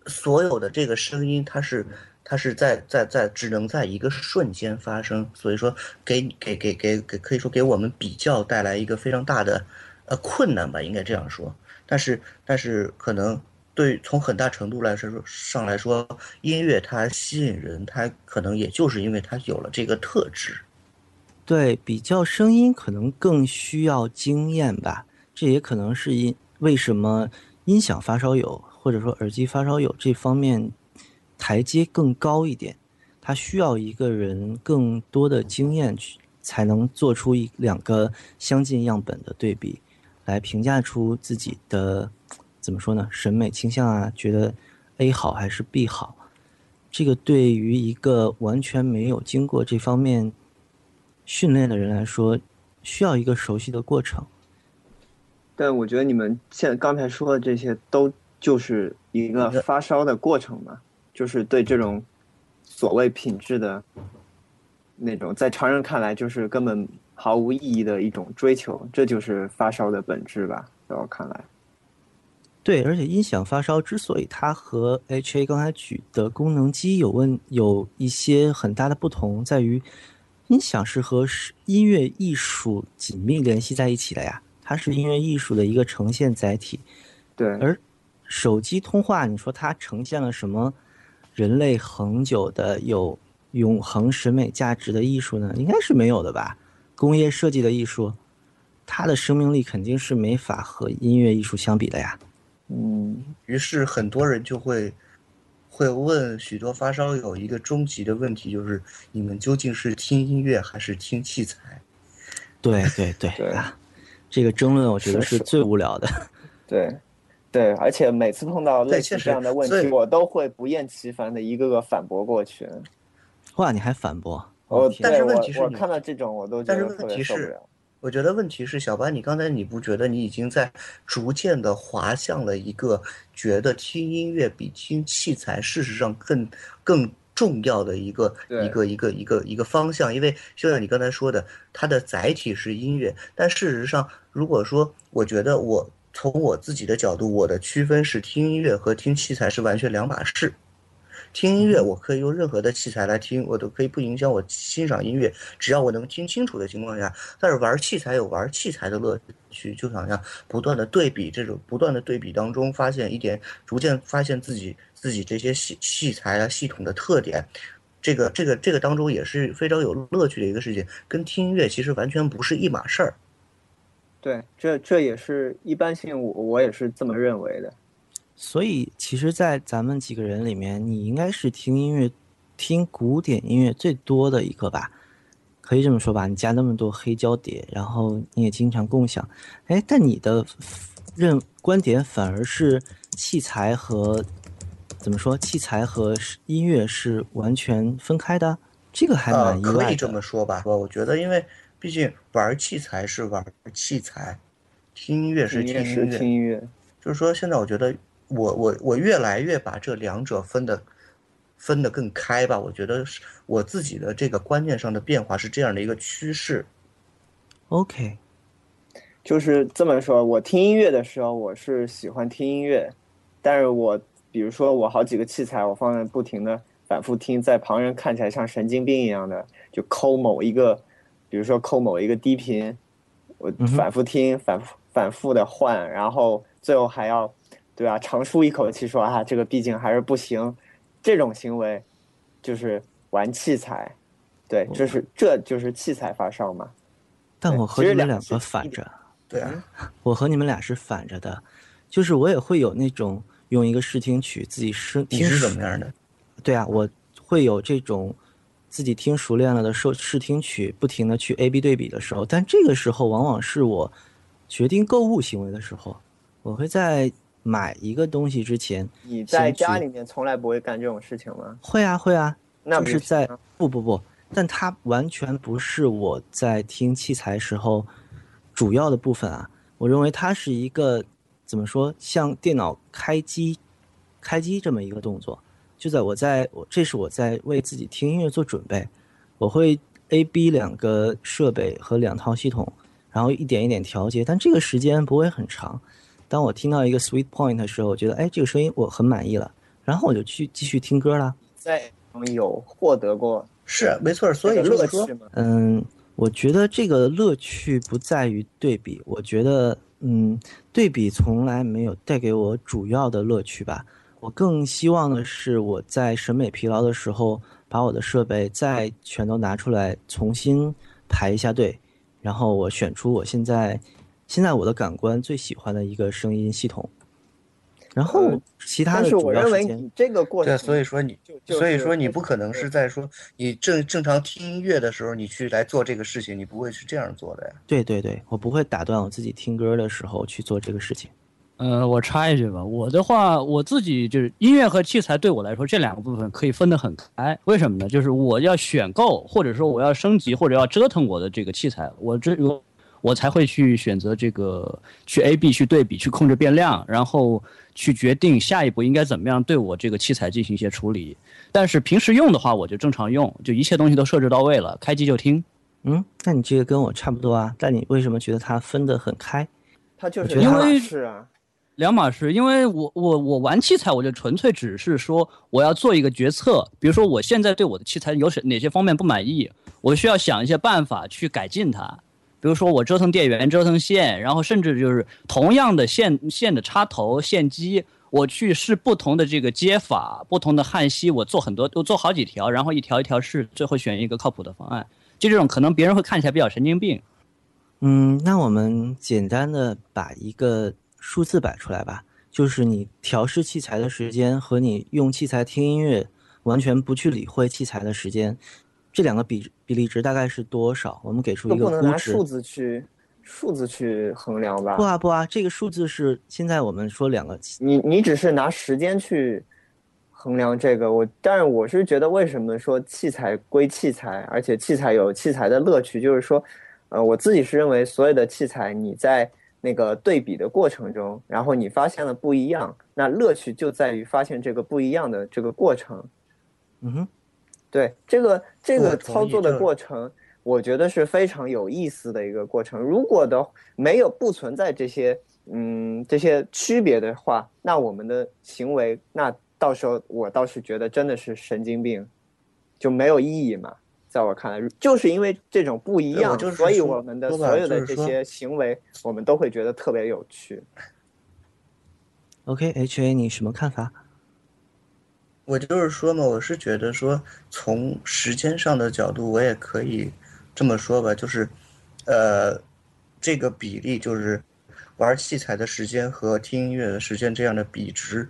所有的这个声音它是。它是在在在只能在一个瞬间发生，所以说给给给给给可以说给我们比较带来一个非常大的呃困难吧，应该这样说。但是但是可能对从很大程度来说上来说，音乐它吸引人，它可能也就是因为它有了这个特质。对，比较声音可能更需要经验吧，这也可能是因为什么音响发烧友或者说耳机发烧友这方面。台阶更高一点，它需要一个人更多的经验去才能做出一两个相近样本的对比，来评价出自己的怎么说呢审美倾向啊，觉得 A 好还是 B 好。这个对于一个完全没有经过这方面训练的人来说，需要一个熟悉的过程。但我觉得你们现在刚才说的这些都就是一个发烧的过程嘛。就是对这种所谓品质的那种在常人看来就是根本毫无意义的一种追求，这就是发烧的本质吧，在我看来。对，而且音响发烧之所以它和 H A 刚才举的功能机有问有一些很大的不同，在于音响是和音乐艺术紧密联系在一起的呀，它是音乐艺术的一个呈现载体。对，而手机通话你说它呈现了什么人类恒久的有永恒审美价值的艺术呢？应该是没有的吧。工业设计的艺术，它的生命力肯定是没法和音乐艺术相比的呀。嗯，于是很多人就会会问许多发烧友一个终极的问题，就是你们究竟是听音乐还是听器材？对对对，对啊，这个争论我觉得是最无聊的。对。对，而且每次碰到类似这样的问题，我都会不厌其烦的一个个反驳过去。哇，你还反驳？哦，但是问题是，我看到这种我都觉得特别受不了。我觉得问题是，小巴，你刚才你不觉得你已经在逐渐的滑向了一个觉得听音乐比听器材事实上更更重要的一个一个一个一个一个方向，因为就像你刚才说的，它的载体是音乐，但事实上，如果说我觉得我从我自己的角度，我的区分是听音乐和听器材是完全两码事。听音乐我可以用任何的器材来听，我都可以不影响我欣赏音乐，只要我能听清楚的情况下。但是玩器材有玩器材的乐趣，就想要不断的对比，这种不断的对比当中发现一点，逐渐发现自己自己这些器器材啊系统的特点，这个这个这个当中也是非常有乐趣的一个事情，跟听音乐其实完全不是一码事儿。对，这这也是一般性，我我也是这么认为的。所以其实在咱们几个人里面，你应该是听音乐听古典音乐最多的一个吧，可以这么说吧，你加那么多黑胶碟，然后你也经常共享，哎，但你的认观点反而是器材和怎么说器材和音乐是完全分开的，这个还蛮意外的、呃、可以这么说吧。我觉得因为毕竟玩器材是玩器材，听音乐是听音乐, 听音乐就是说现在我觉得我我我越来越把这两者分的分的更开吧，我觉得我自己的这个观念上的变化是这样的一个趋势。OK， 就是这么说，我听音乐的时候我是喜欢听音乐，但是我比如说我好几个器材我放在不停的反复听，在旁人看起来像神经病一样的就抠某一个，比如说抠某一个低频，我反复听反复反复的换，然后最后还要对吧、啊？长舒一口气说啊，这个毕竟还是不行，这种行为就是玩器材，对，这是这就是器材发烧嘛。但我和你们两个反着，对啊，我和你们俩是反着的，就是我也会有那种用一个试听曲自己试听是怎么样的，对啊，我会有这种自己听熟练了的试听曲，不停的去 A B 对比的时候，但这个时候往往是我决定购物行为的时候，我会在。买一个东西之前，你在家里面从来不会干这种事情吗？会啊会啊，那不是在不不不，但它完全不是我在听器材时候主要的部分啊。我认为它是一个怎么说，像电脑开机开机这么一个动作，就在我在我这是我在为自己听音乐做准备，我会 A B 两个设备和两套系统，然后一点一点调节，但这个时间不会很长。当我听到一个 sweet point 的时候，我觉得哎，这个声音我很满意了，然后我就去继续听歌了。在有获得过是没错，所以乐趣吗？嗯，我觉得这个乐趣不在于对比，我觉得嗯，对比从来没有带给我主要的乐趣吧。我更希望的是我在审美疲劳的时候，把我的设备再全都拿出来重新排一下队，然后我选出我现在。现在我的感官最喜欢的一个声音系统，然后其他的主要时间、嗯、但是我认为你这个过程，对，所以说你、就是、所以说你不可能是在说你正正常听音乐的时候你去来做这个事情，你不会是这样做的呀。对对对，我不会打断我自己听歌的时候去做这个事情。呃，我插一句吧，我的话我自己就是音乐和器材对我来说这两个部分可以分得很开，为什么呢？就是我要选购或者说我要升级或者要折腾我的这个器材，我这我我才会去选择这个去 A B 去对比去控制变量，然后去决定下一步应该怎么样对我这个器材进行一些处理。但是平时用的话我就正常用，就一切东西都设置到位了，开机就听。嗯，那你这个跟我差不多啊，但你为什么觉得它分得很开？它就是两码事啊，两码事。因为我我我玩器材我就纯粹只是说我要做一个决策，比如说我现在对我的器材有哪些方面不满意，我需要想一些办法去改进它。比如说我折腾电源折腾线，然后甚至就是同样的线线的插头线机，我去试不同的这个接法不同的焊锡，我做很多我做好几条，然后一条一条试，最后选一个靠谱的方案，就这种可能别人会看起来比较神经病。嗯，那我们简单的把一个数字摆出来吧，就是你调试器材的时间和你用器材听音乐完全不去理会器材的时间，这两个比比例值大概是多少？我们给出一个估值。不能拿数字去数字去衡量吧？不啊不啊，这个数字是现在我们说两个。你你只是拿时间去衡量这个，我但是我是觉得为什么说器材归器材，而且器材有器材的乐趣，就是说，呃，我自己是认为所有的器材你在那个对比的过程中，然后你发现了不一样，那乐趣就在于发现这个不一样的这个过程。嗯哼。对，这个这个操作的过程我觉得是非常有意思的一个过程。如果的没有不存在这些嗯这些区别的话，那我们的行为那到时候我倒是觉得真的是神经病，就没有意义嘛。在我看来，就是因为这种不一样，所以我们的所有的这些行为我们都会觉得特别有趣。 OK，H A 你什么看法？我就是说嘛，我是觉得说从时间上的角度我也可以这么说吧，就是呃这个比例就是玩器材的时间和听音乐的时间这样的比值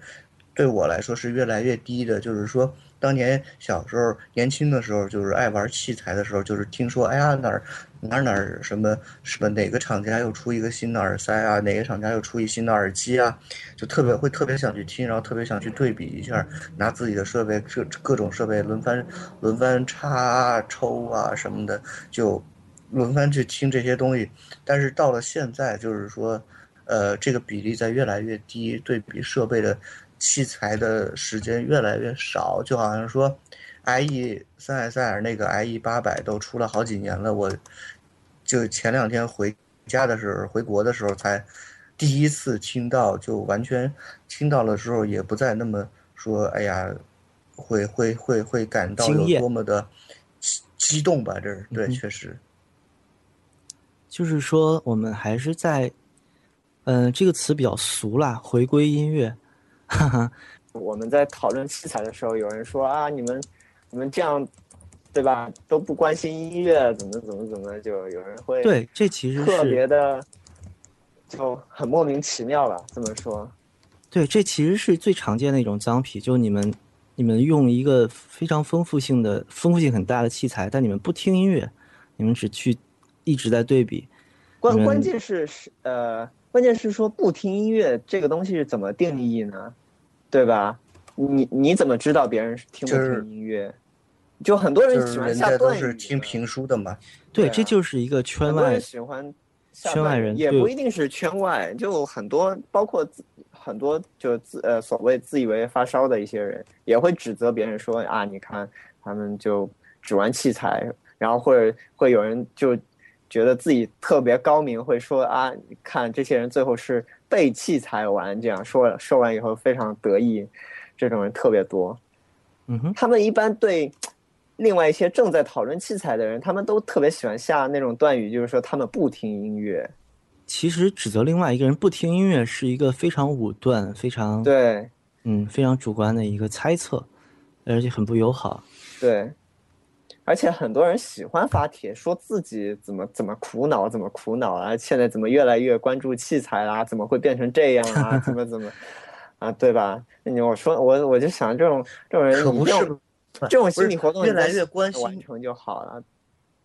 对我来说是越来越低的。就是说当年小时候年轻的时候就是爱玩器材的时候，就是听说哎呀哪儿哪儿哪儿什么什么哪个厂家又出一个新的耳塞啊，哪个厂家又出一新的耳机啊，就特别会特别想去听，然后特别想去对比一下，拿自己的设备各各种设备轮番轮番插抽啊什么的，就轮番去听这些东西。但是到了现在就是说呃这个比例在越来越低，对比设备的器材的时间越来越少，就好像说 I E 三 S R 那个 I E 八百 都出了好几年了，我就前两天回家的时候回国的时候才第一次听到，就完全听到的时候也不再那么说哎呀会会会会感到有多么的激动吧。这对确实就是说我们还是在嗯、呃、这个词比较俗啦，回归音乐。哈哈，我们在讨论器材的时候，有人说啊，你们你们这样，对吧？都不关心音乐，怎么怎么怎么，就有人会对这其实特别的，就很莫名其妙了。这么说，对，这其实是最常见的一种脏痞，就你们你们用一个非常丰富性的、丰富性很大的器材，但你们不听音乐，你们只去一直在对比。关关键是是呃。关键是说不听音乐这个东西是怎么定义呢？对吧？你你怎么知道别人听不听音乐？就很多人喜欢下段语，就是听评书的嘛。对，这就是一个圈外喜欢圈外人，也不一定是圈外，就很多包括很多就自呃所谓自以为发烧的一些人，也会指责别人说啊，你看他们就只玩器材，然后会会有人就。觉得自己特别高明，会说啊，看这些人最后是被器材玩，这样说说完以后非常得意，这种人特别多。嗯哼，他们一般对另外一些正在讨论器材的人，他们都特别喜欢下那种断语，就是说他们不听音乐。其实指责另外一个人不听音乐是一个非常武断、非常对，嗯，非常主观的一个猜测，而且很不友好。对。而且很多人喜欢发帖说自己怎么怎么苦恼怎么苦恼啊，现在怎么越来越关注器材啦、啊，怎么会变成这样啊，怎么怎么啊，对吧？你我说我我就想这种这种人可不是这种心理活动越来越关心完成就好了。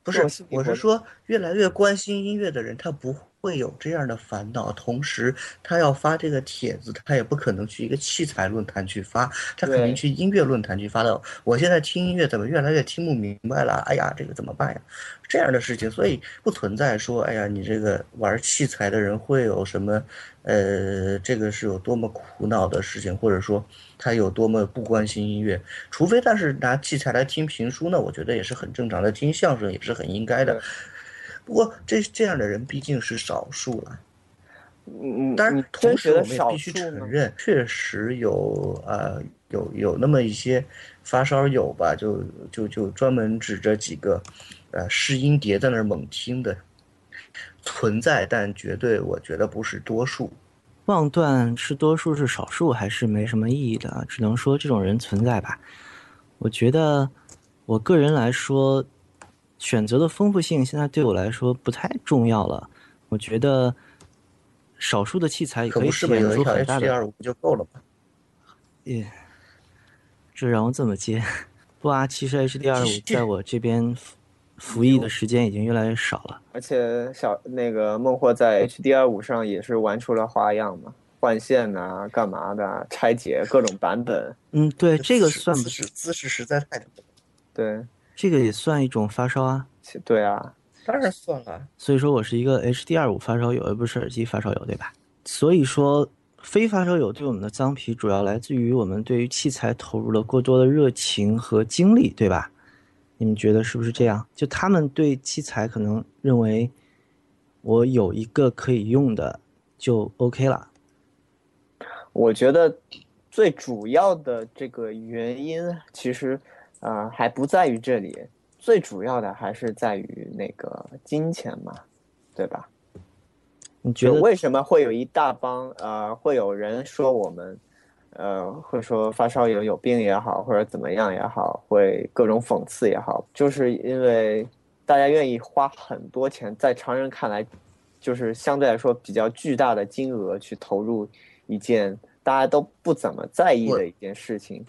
不是，我是说越来越关心音乐的人他不会有这样的烦恼，同时他要发这个帖子他也不可能去一个器材论坛去发，他肯定去音乐论坛去发的。我现在听音乐怎么越来越听不明白了，哎呀这个怎么办呀，这样的事情。所以不存在说哎呀你这个玩器材的人会有什么呃这个是有多么苦恼的事情，或者说他有多么不关心音乐。除非但是拿器材来听评书呢，我觉得也是很正常的，听相声也是很应该的。不过这这样的人毕竟是少数了。嗯，但是同时我们也必须承认确实有呃有有那么一些发烧友吧，就就就专门指着几个呃试音碟在那儿猛听的存在，但绝对我觉得不是多数。妄断是多数是少数还是没什么意义的，只能说这种人存在吧。我觉得我个人来说选择的丰富性现在对我来说不太重要了，我觉得少数的器材也可以体现出很大的。H D 二十五就够了吧？耶、yeah, 这让我怎么接不啊，其实 H D 二十五 在我这边服役的时间已经越来越少了，而且小那个孟获在 H D 二十五 上也是玩出了花样嘛，换线啊，干嘛的，拆解各种版本。嗯，对，这个算不是姿势实在太多了。对，这个也算一种发烧啊。对啊，当然算了。所以说我是一个 H D 二十五 发烧友，而不是耳机发烧友，对吧？所以说非发烧友对我们的脏皮主要来自于我们对于器材投入了过多的热情和精力，对吧？你们觉得是不是这样？就他们对器材可能认为我有一个可以用的就 OK 了。我觉得最主要的这个原因其实啊、呃、还不在于这里，最主要的还是在于那个金钱嘛，对吧？你觉得为什么会有一大帮呃会有人说我们呃会说发烧友有病也好，或者怎么样也好，会各种讽刺也好，就是因为大家愿意花很多钱，在常人看来就是相对来说比较巨大的金额去投入一件大家都不怎么在意的一件事情，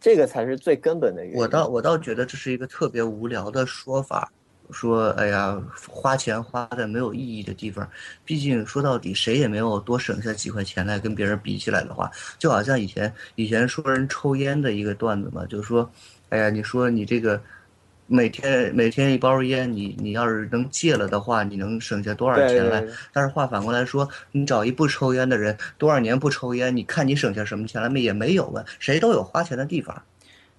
这个才是最根本的原因。我倒我倒觉得这是一个特别无聊的说法，说哎呀花钱花在没有意义的地方，毕竟说到底谁也没有多省下几块钱来跟别人比起来的话，就好像以前以前说人抽烟的一个段子嘛，就是说哎呀你说你这个每天每天一包烟，你你要是能戒了的话，你能省下多少钱来？对对对，但是话反过来说，你找一不抽烟的人，多少年不抽烟，你看你省下什么钱来没？也没有啊，谁都有花钱的地方。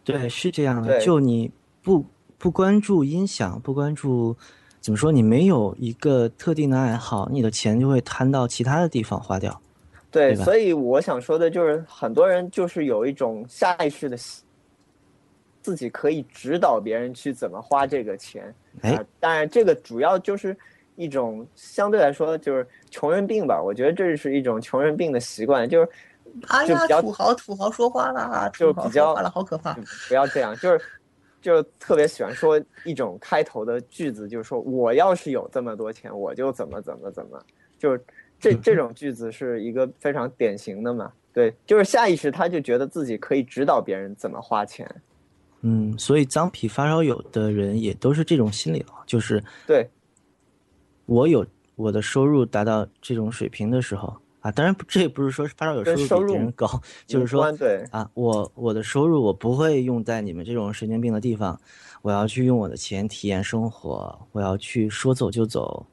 对，是这样的。就你不不关注音响，不关注怎么说，你没有一个特定的爱好，你的钱就会摊到其他的地方花掉。对，对，所以我想说的就是，很多人就是有一种下意识的。自己可以指导别人去怎么花这个钱，呃、当然这个主要就是一种相对来说就是穷人病吧，我觉得这是一种穷人病的习惯，就是就比较、哎、土豪土豪说话啦，就比较好可怕，不要这样，就是就特别喜欢说一种开头的句子，就是说我要是有这么多钱，我就怎么怎么怎么，就是这这种句子是一个非常典型的嘛，对，就是下意识他就觉得自己可以指导别人怎么花钱。嗯，所以脏皮发烧友的人也都是这种心理了，就是对，我有我的收入达到这种水平的时候啊，当然这也不是说发烧友收入比别人高，就是说啊，我我的收入我不会用在你们这种神经病的地方，我要去用我的钱体验生活，我要去说走就走，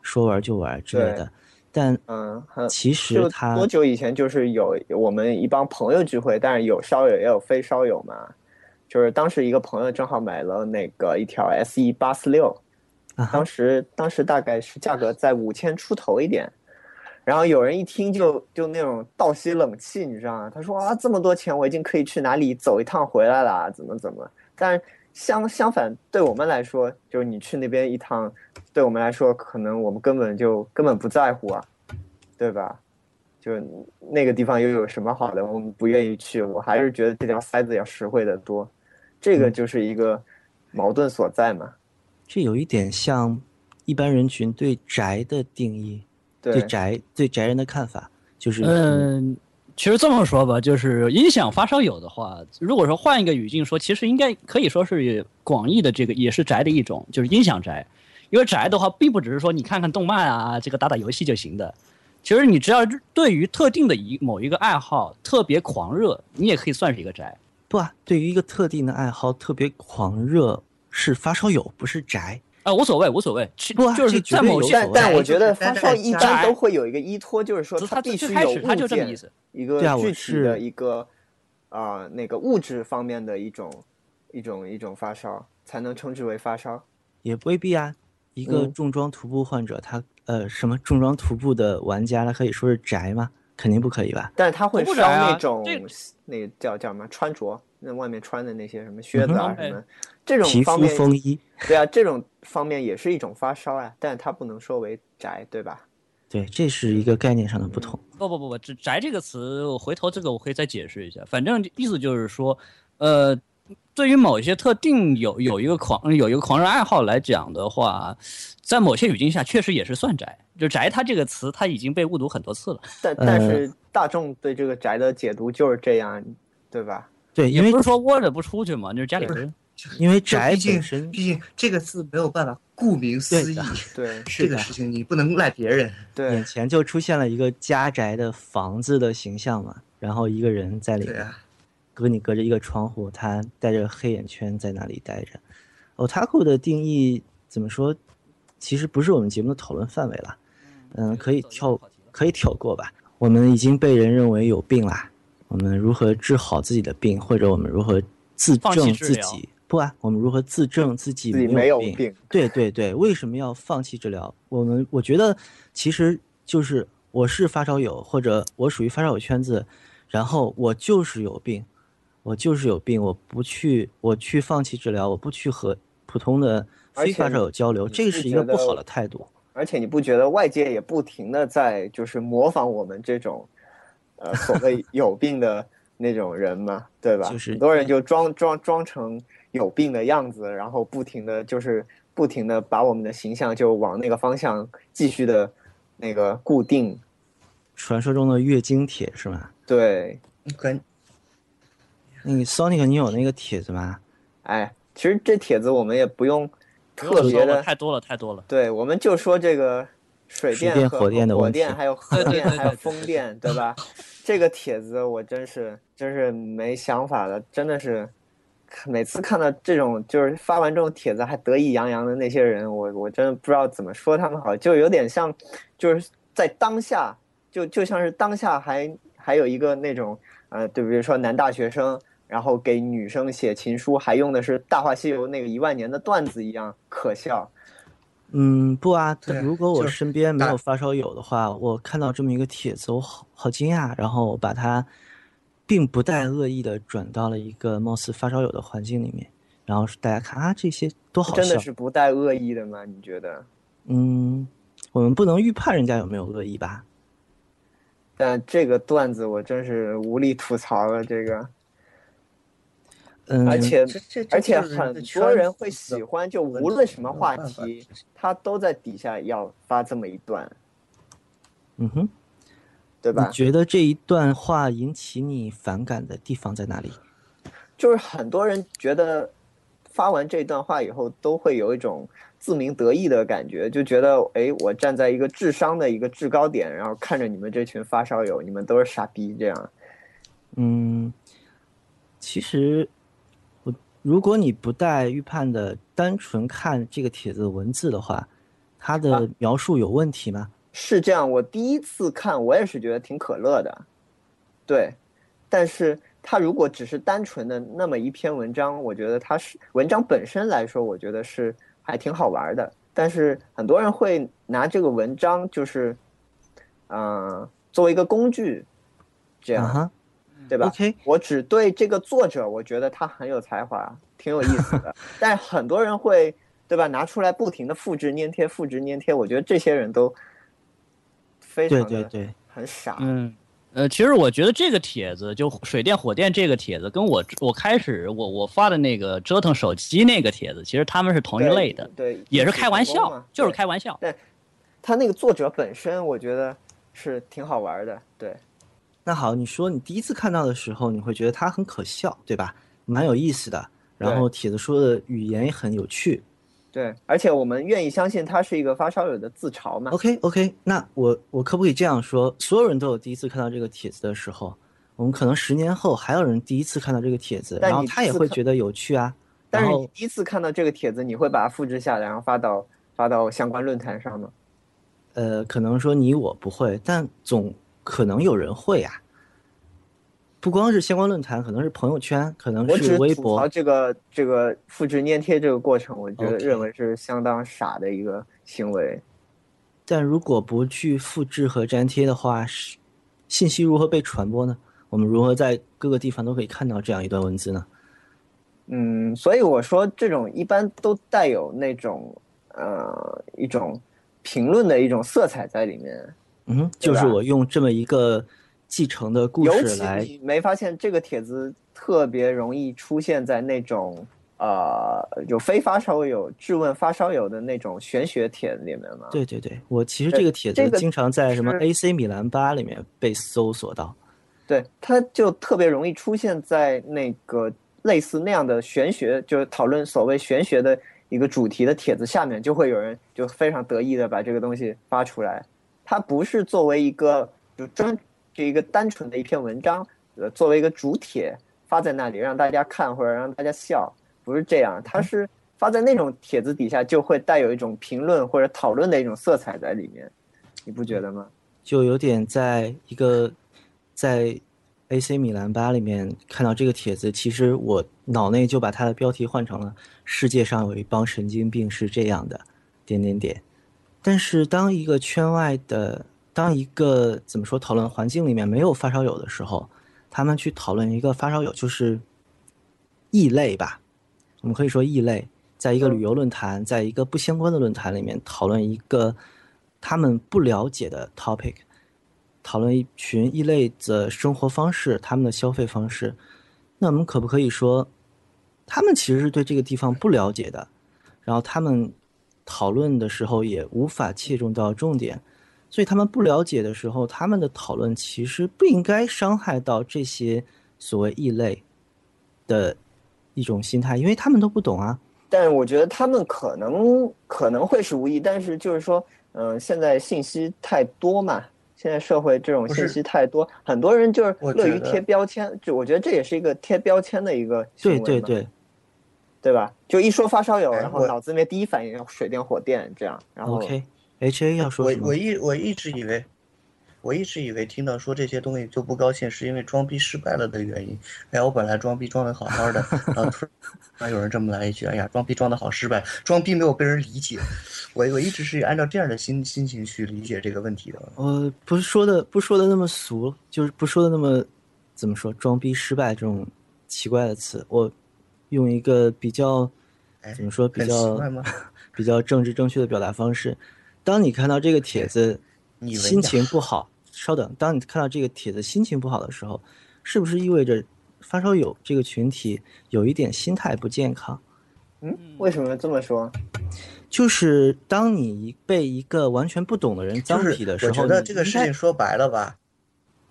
说玩就玩之类的。但嗯，其实他多久以前就是有我们一帮朋友聚会，但是有烧友也有非烧友嘛。就是当时一个朋友正好买了那个一条 S E 八四六，当时当时大概是价格在五千出头一点，然后有人一听就就那种倒吸冷气，你知道吗？他说啊，这么多钱我已经可以去哪里走一趟回来了，怎么怎么？但是相相反对我们来说，就是你去那边一趟，对我们来说可能我们根本就根本不在乎啊，对吧？就是那个地方又有什么好的，我们不愿意去，我还是觉得这条塞子要实惠的多。这个就是一个矛盾所在嘛，这有一点像一般人群对宅的定义， 对, 对宅对宅人的看法，就是嗯，其实这么说吧，就是音响发烧友的话，如果说换一个语境说，其实应该可以说是广义的这个也是宅的一种，就是音响宅，因为宅的话并不只是说你看看动漫啊，这个打打游戏就行的。其实你只要对于特定的一某一个爱好特别狂热，你也可以算是一个宅。不啊，对于一个特定的爱好特别狂热是发烧友，不是宅啊，无所谓无所谓。不啊，就是在某些，但我觉得发烧一般都会有一个依托，就是说他必须有物件，他就这么意思，一个具体的一个啊、呃、那个物质方面的一种一种一种发烧才能称之为发烧，也未必啊。一个重装徒步患者，嗯、他呃什么重装徒步的玩家，他可以说是宅吗？肯定不可以吧？但是他会烧那种、啊、那个叫叫什么穿着，那外面穿的那些什么靴子啊什么，嗯、这种方面皮肤风衣，对啊，这种方面也是一种发烧啊，但他不能说为宅，对吧？对，这是一个概念上的不同。嗯、不不不不，宅这个词，我回头这个我可以再解释一下。反正意思就是说，呃，对于某些特定有有一个狂有一个狂热爱好来讲的话。在某些语境下确实也是算宅，就宅它这个词它已经被误读很多次了，但但是大众对这个宅的解读就是这样，对吧？对，因为也不是说窝着不出去嘛，就是家里人，因为宅本身毕竟这个字没有办法顾名思义，对这个事情你不能赖别人，对，眼前就出现了一个家宅的房子的形象嘛，然后一个人在里面，对、啊、隔你隔着一个窗户，他戴着黑眼圈在那里待着。 Otaku 的定义怎么说，其实不是我们节目的讨论范围了，嗯，可以跳，可以跳过吧。我们已经被人认为有病了，我们如何治好自己的病，或者我们如何自证自己不啊，我们如何自证自己没有 病, 自己没有病对对对，为什么要放弃治疗？我们我觉得其实就是我是发烧友，或者我属于发烧友圈子，然后我就是有病，我就是有病，我不去我去放弃治疗，我不去和普通的非发烧友交流，这是一个不好的态度。而且你不觉得外界也不停的在就是模仿我们这种呃所谓有病的那种人嘛，对吧？就是很多人就装装装成有病的样子，然后不停的就是不停的把我们的形象就往那个方向继续的那个固定。传说中的月经帖是吗？对。跟那个 Sonic 你有那个帖子吗？哎，其实这帖子我们也不用特别的太多了太多了，对，我们就说这个水电和火电的问题，还有核电还有风电，对吧？这个帖子我真是真是没想法的，真的是每次看到这种就是发完这种帖子还得意洋洋的那些人，我我真的不知道怎么说他们好，就有点像就是在当下就就像是当下还还有一个那种呃，对，比如说男大学生然后给女生写情书，还用的是《大话西游》那个一万年的段子一样可笑。嗯，不啊，如果我身边没有发烧友的话，我看到这么一个帖子，我好好惊讶，然后我把它并不带恶意的转到了一个貌似发烧友的环境里面，然后大家看啊，这些多好笑。真的是不带恶意的吗？你觉得？嗯，我们不能预判人家有没有恶意吧？但这个段子我真是无力吐槽了，这个。嗯、而且而且很多人会喜欢，就无论什么话题他都在底下要发这么一段。嗯哼，对吧？你觉得这一段话引起你反感的地方在哪里？就是很多人觉得发完这段话以后都会有一种自鸣得意的感觉，就觉得哎，我站在一个智商的一个制高点，然后看着你们这群发烧友，你们都是傻逼这样。嗯，其实如果你不带预判的单纯看这个帖子文字的话，它的描述有问题吗？啊，是这样，我第一次看我也是觉得挺可乐的，对，但是它如果只是单纯的那么一篇文章，我觉得它是文章本身来说我觉得是还挺好玩的，但是很多人会拿这个文章就是呃作为一个工具这样。啊，对吧？ Okay. 我只对这个作者我觉得他很有才华挺有意思的但是很多人会对吧拿出来不停的复制粘贴复制粘贴，我觉得这些人都非常的很傻。对对对，嗯呃，其实我觉得这个帖子就水电火电这个帖子跟我我开始我我发的那个折腾手机那个帖子其实他们是同一类的。 对, 对，也是开玩笑，就是开玩笑。对，他那个作者本身我觉得是挺好玩的。对，那好，你说你第一次看到的时候你会觉得它很可笑，对吧？蛮有意思的，然后帖子说的语言也很有趣。对，而且我们愿意相信它是一个发烧友的自嘲嘛。 OK OK， 那我我可不可以这样说，所有人都有第一次看到这个帖子的时候，我们可能十年后还有人第一次看到这个帖子，然后他也会觉得有趣啊。但是你第一次看到这个帖子你会把它复制下来然后发到发到相关论坛上吗？呃，可能说你我不会，但总可能有人会啊，不光是相关论坛，可能是朋友圈，可能是微博。我只吐槽这个这个复制粘贴这个过程，我觉得认为是相当傻的一个行为。Okay. 但如果不去复制和粘贴的话，信息如何被传播呢？我们如何在各个地方都可以看到这样一段文字呢？嗯，所以我说这种一般都带有那种呃一种评论的一种色彩在里面。嗯，就是我用这么一个继承的故事来。尤其你没发现这个帖子特别容易出现在那种呃有非发烧友质问发烧友的那种玄学帖子里面吗？对对对，我其实这个帖子经常在什么 A C 米兰吧里面被搜索到。对，它就特别容易出现在那个类似那样的玄学，就是讨论所谓玄学的一个主题的帖子下面，就会有人就非常得意的把这个东西发出来。它不是作为一个就专就一个单纯的一篇文章，呃，作为一个主帖发在那里让大家看或者让大家笑，不是这样。它是发在那种帖子底下就会带有一种评论或者讨论的一种色彩在里面，你不觉得吗？就有点在一个在 A C 米兰吧里面看到这个帖子，其实我脑内就把它的标题换成了世界上有一帮神经病是这样的点点点。但是当一个圈外的当一个怎么说讨论环境里面没有发烧友的时候，他们去讨论一个发烧友就是异类吧，我们可以说异类在一个旅游论坛在一个不相关的论坛里面讨论一个他们不了解的 topic， 讨论一群异类的生活方式，他们的消费方式，那我们可不可以说他们其实是对这个地方不了解的，然后他们讨论的时候也无法切中到重点，所以他们不了解的时候，他们的讨论其实不应该伤害到这些所谓异类的一种心态，因为他们都不懂啊。但我觉得他们可能可能会是无意，但是就是说，嗯、呃，现在信息太多嘛，现在社会这种信息太多，很多人就是乐于贴标签，我就我觉得这也是一个贴标签的一个行为嘛。对对对。对吧？就一说发烧友，然后脑子里面第一反应水电火电这样。然后 OK，H A 要说什么？我我一我一直以为，我一直以为听到说这些东西就不高兴，是因为装逼失败了的原因。哎呀，我本来装逼装得好好的，然后突然有人这么来一句：“哎呀，装逼装得好失败，装逼没有被人理解。我”我我一直是按照这样的心心情去理解这个问题的。呃，不是说的不说的那么俗，就是不说的那么怎么说装逼失败这种奇怪的词，我。用一个比较怎么说比较比较政治正确的表达方式，当你看到这个帖子心情不好，稍等，当你看到这个帖子心情不好的时候，是不是意味着发烧友这个群体有一点心态不健康？嗯，为什么这么说？就是当你被一个完全不懂的人脏体的时候，就是、我觉得这个事情说白了吧，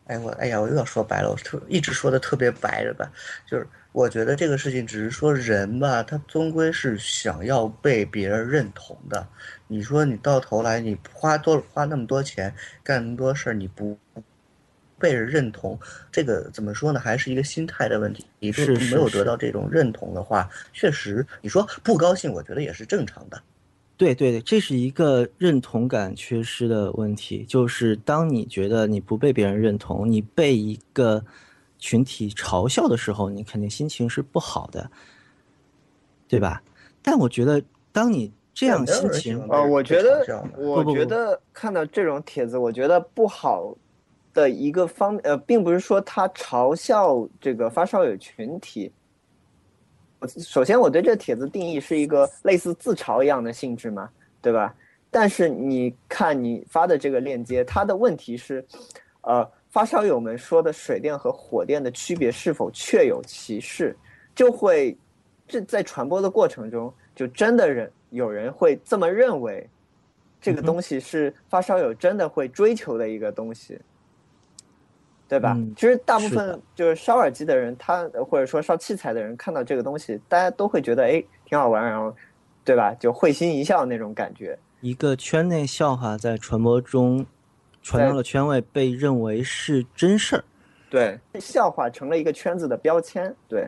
哎我哎呀我又要说白了，我特一直说的特别白了吧，就是。我觉得这个事情只是说人吧，他终归是想要被别人认同的。你说你到头来，你花多花那么多钱干那么多事儿，你不被人认同，这个怎么说呢？还是一个心态的问题。你就没有得到这种认同的话，是是是确实，你说不高兴，我觉得也是正常的。对对对，这是一个认同感缺失的问题，就是当你觉得你不被别人认同，你被一个。群体嘲笑的时候，你肯定心情是不好的，对吧？但我觉得，当你这样心情，呃，我觉得，我觉得看到这种帖子，我觉得不好的一个方，呃，并不是说他嘲笑这个发烧友群体。首先，我对这帖子定义是一个类似自嘲一样的性质嘛，对吧？但是你看你发的这个链接，它的问题是，呃。发烧友们说的水电和火电的区别是否确有其事，就会这在传播的过程中，就真的人有人会这么认为，这个东西是发烧友真的会追求的一个东西，对吧？嗯、其实大部分就是烧耳机的人，他或者说烧器材的人，看到这个东西，大家都会觉得哎挺好玩，然后对吧？就会心一笑那种感觉。一个圈内笑话在传播中。传到了圈外被认为是真事儿，对，笑话成了一个圈子的标签，对，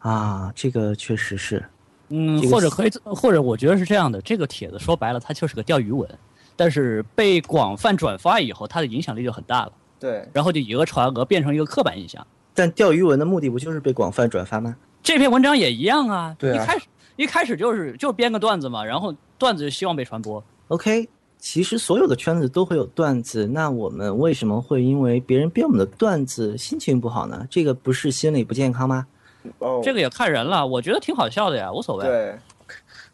啊，这个确实是，嗯，这个、或者可以，或者我觉得是这样的，这个帖子说白了它就是个钓鱼文，但是被广泛转发以后，它的影响力就很大了，对，然后就以讹传讹变成一个刻板印象。但钓鱼文的目的不就是被广泛转发吗？这篇文章也一样啊，对啊，一开始一开始就是就编个段子嘛，然后段子就希望被传播。OK。其实所有的圈子都会有段子，那我们为什么会因为别人编我们的段子心情不好呢？这个不是心理不健康吗？哦，这个也看人了，我觉得挺好笑的呀，无所谓。对，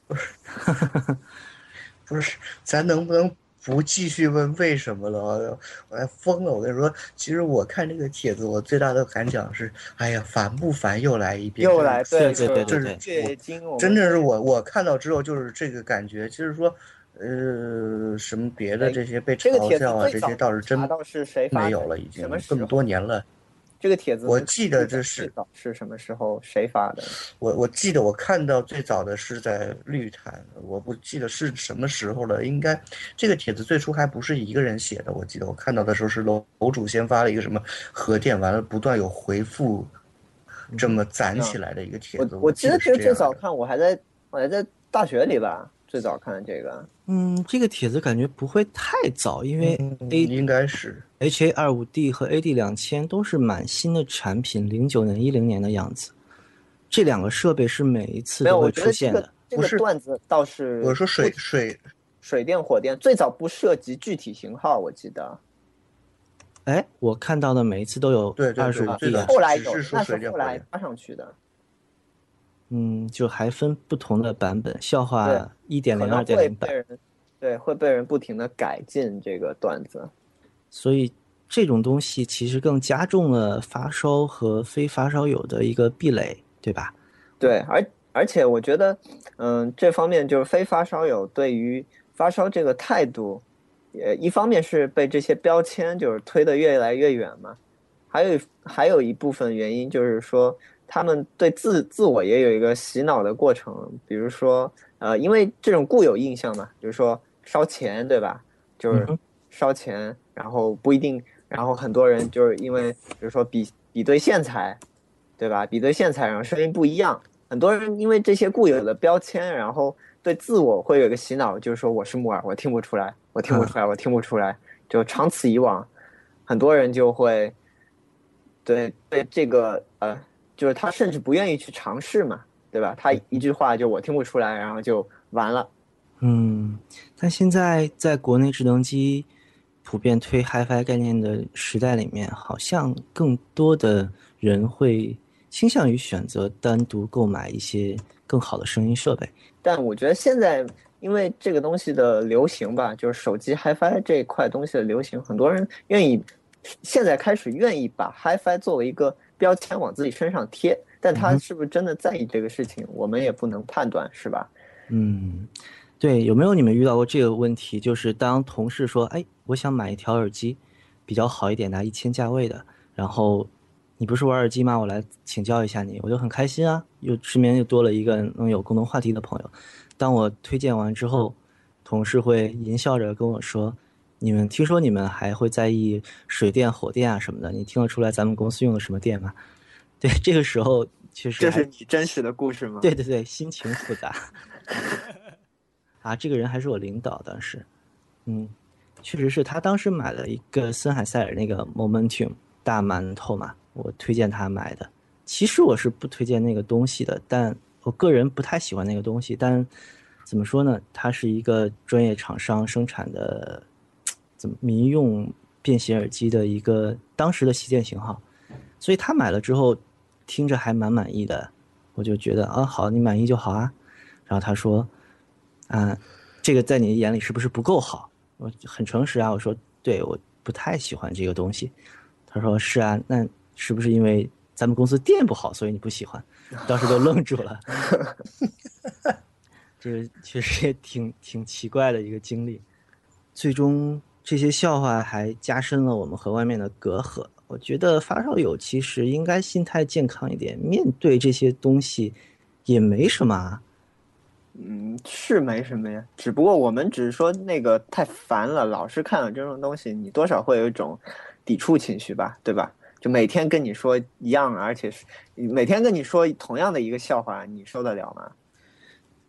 不是，不是，咱能不能不继续问为什么了？我还疯了！我跟你说，其实我看这个帖子，我最大的感想是，哎呀，烦不烦？又来一遍，又来，对对对对对，真正是我我看到之后就是这个感觉，就是说。呃，什么别的这些被嘲笑啊，这些倒是真没有了，已经这么多年了。这个帖子我记得这是是什么时候谁发的？我我记得我看到最早的是在绿坛，我不记得是什么时候了。应该这个帖子最初还不是一个人写的，我记得我看到的时候是楼楼主先发了一个什么核电，完了不断有回复，这么攒起来的一个帖子。嗯、我, 我记得这个最早看我还在我还在大学里吧。最早看这个？嗯，这个帖子感觉不会太早，因为 A、嗯、应该是 H A 二五 D 和 A D 两千 都是蛮新的产品，零九年、一零年的样子。这两个设备是每一次都会出现的。没有，我觉得这个、这个段子倒是我说水水水电火电最早不涉及具体型号，我记得。哎，我看到的每一次都有二十五 D， 后来有，那是后来加上去的。嗯，就还分不同的版本，笑话 一点零、二点零 版，对，会被人不停的改进这个段子，所以这种东西其实更加重了发烧和非发烧友的一个壁垒，对吧？对，而而且我觉得，嗯，这方面就是非发烧友对于发烧这个态度，也一方面是被这些标签就是推得越来越远嘛，还有还有一部分原因就是说。他们对自自我也有一个洗脑的过程，比如说，呃，因为这种固有印象嘛，比如说烧钱，对吧？就是烧钱，然后不一定，然后很多人就是因为，比如说比比对线材，对吧？比对线材，然后声音不一样，很多人因为这些固有的标签，然后对自我会有一个洗脑，就是说我是木耳，我听不出来，我听不出来，我听不出来，就长此以往，很多人就会对对这个呃。就是他甚至不愿意去尝试嘛，对吧？他一句话就我听不出来，然后就完了。嗯，但现在在国内智能机普遍推 Hi-Fi 概念的时代里面，好像更多的人会倾向于选择单独购买一些更好的声音设备。但我觉得现在因为这个东西的流行吧，就是手机 Hi-Fi 这一块东西的流行，很多人愿意现在开始愿意把 Hi-Fi 作为一个标签往自己身上贴，但他是不是真的在意这个事情，嗯、我们也不能判断，是吧？嗯，对，有没有你们遇到过这个问题？就是当同事说：“哎，我想买一条耳机，比较好一点的，一千价位的。”然后你不是玩耳机吗？我来请教一下你，我就很开心啊，又身边又多了一个能有共同话题的朋友。当我推荐完之后，同事会淫笑着跟我说。你们听说你们还会在意水电火电啊什么的，你听得出来咱们公司用的什么电吗？对，这个时候确实这是你真实的故事吗？对对对，心情复杂。啊，这个人还是我领导，当时，嗯，确实是他当时买了一个森海塞尔那个 Momentum 大馒头嘛，我推荐他买的。其实我是不推荐那个东西的，但我个人不太喜欢那个东西。但怎么说呢？它是一个专业厂商生产的。怎么民用便携耳机的一个当时的旗舰型号，所以他买了之后听着还蛮满意的，我就觉得啊好，你满意就好啊。然后他说啊、呃，这个在你眼里是不是不够好？我很诚实啊，我说对，我不太喜欢这个东西。他说是啊，那是不是因为咱们公司电不好，所以你不喜欢？当时都愣住了。这个确实也挺挺奇怪的一个经历，最终。这些笑话还加深了我们和外面的隔阂。我觉得发烧友其实应该心态健康一点，面对这些东西也没什么。嗯，是没什么呀，只不过我们只是说那个太烦了，老是看到这种东西，你多少会有一种抵触情绪吧，对吧？就每天跟你说一样，而且是每天跟你说同样的一个笑话，你受得了吗？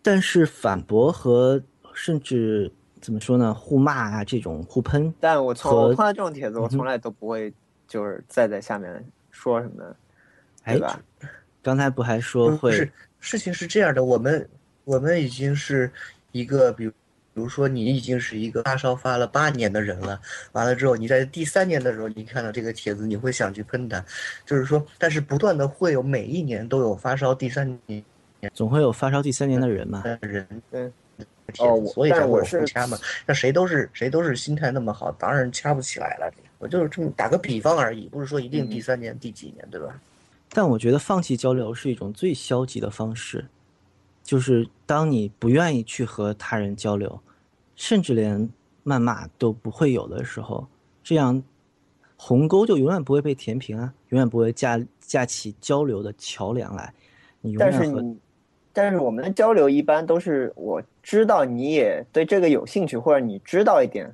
但是反驳和甚至。怎么说呢？互骂啊，这种互喷。但我从我碰到这种帖子，我从来都不会就是再在下面说什么，哎、对吧？刚才不还说会、嗯、是事情是这样的，我们我们已经是一个，比如比如说你已经是一个发烧发了八年的人了，完了之后你在第三年的时候，你看到这个帖子，你会想去喷他，就是说，但是不断的会有每一年都有发烧第三年，总会有发烧第三年的人嘛？人对。哦，所以才会互掐嘛。那谁都是谁都是心态那么好，当然掐不起来了。我就是这么打个比方而已，不是说一定第三年、嗯、第几年，对吧？但我觉得放弃交流是一种最消极的方式，就是当你不愿意去和他人交流，甚至连谩骂都不会有的时候，这样鸿沟就永远不会被填平啊，永远不会架架起交流的桥梁来。你永远和但是你。但是我们的交流一般都是我知道你也对这个有兴趣，或者你知道一点，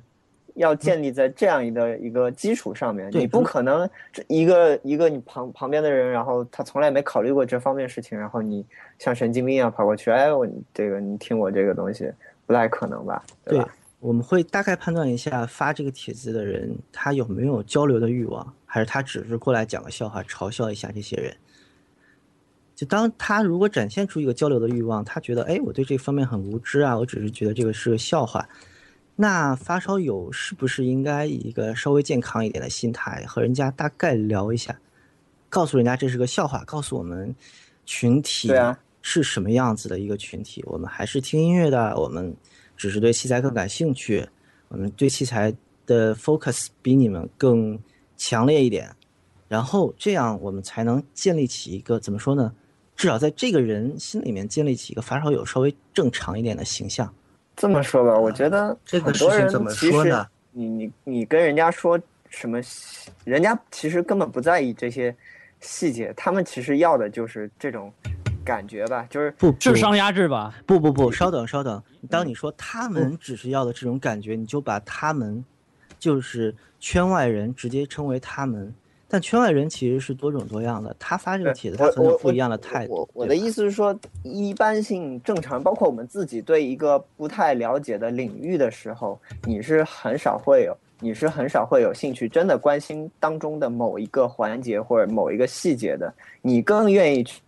要建立在这样一个一个基础上面。你不可能一个一个你旁旁边的人，然后他从来没考虑过这方面的事情，然后你像神经病一样跑过去，哎，我这个你听我这个东西，不太可能吧，对吧？对，我们会大概判断一下发这个帖子的人他有没有交流的欲望，还是他只是过来讲个笑话嘲笑一下这些人。就当他如果展现出一个交流的欲望，他觉得哎，我对这方面很无知啊，我只是觉得这个是个笑话，那发烧友是不是应该以一个稍微健康一点的心态和人家大概聊一下，告诉人家这是个笑话，告诉我们群体是什么样子的一个群体，啊，我们还是听音乐的，我们只是对器材更感兴趣，我们对器材的 focus 比你们更强烈一点，然后这样我们才能建立起一个，怎么说呢，至少在这个人心里面建立起一个发烧友稍微正常一点的形象。这么说吧，我觉得很多人其实你你你跟人家说什么，人家其实根本不在意这些细节，他们其实要的就是这种感觉吧，就是不智商压制吧。不不不，稍等稍等，当你说他们只是要的这种感觉，你就把他们就是圈外人直接称为他们，但圈外人其实是多种多样的，他发这个帖子他很有不一样的态度。 我, 我, 我的意思是说一般性正常，包括我们自己对一个不太了解的领域的时候，你是很少会有你是很少会有兴趣真的关心当中的某一个环节或者某一个细节的，你更愿意去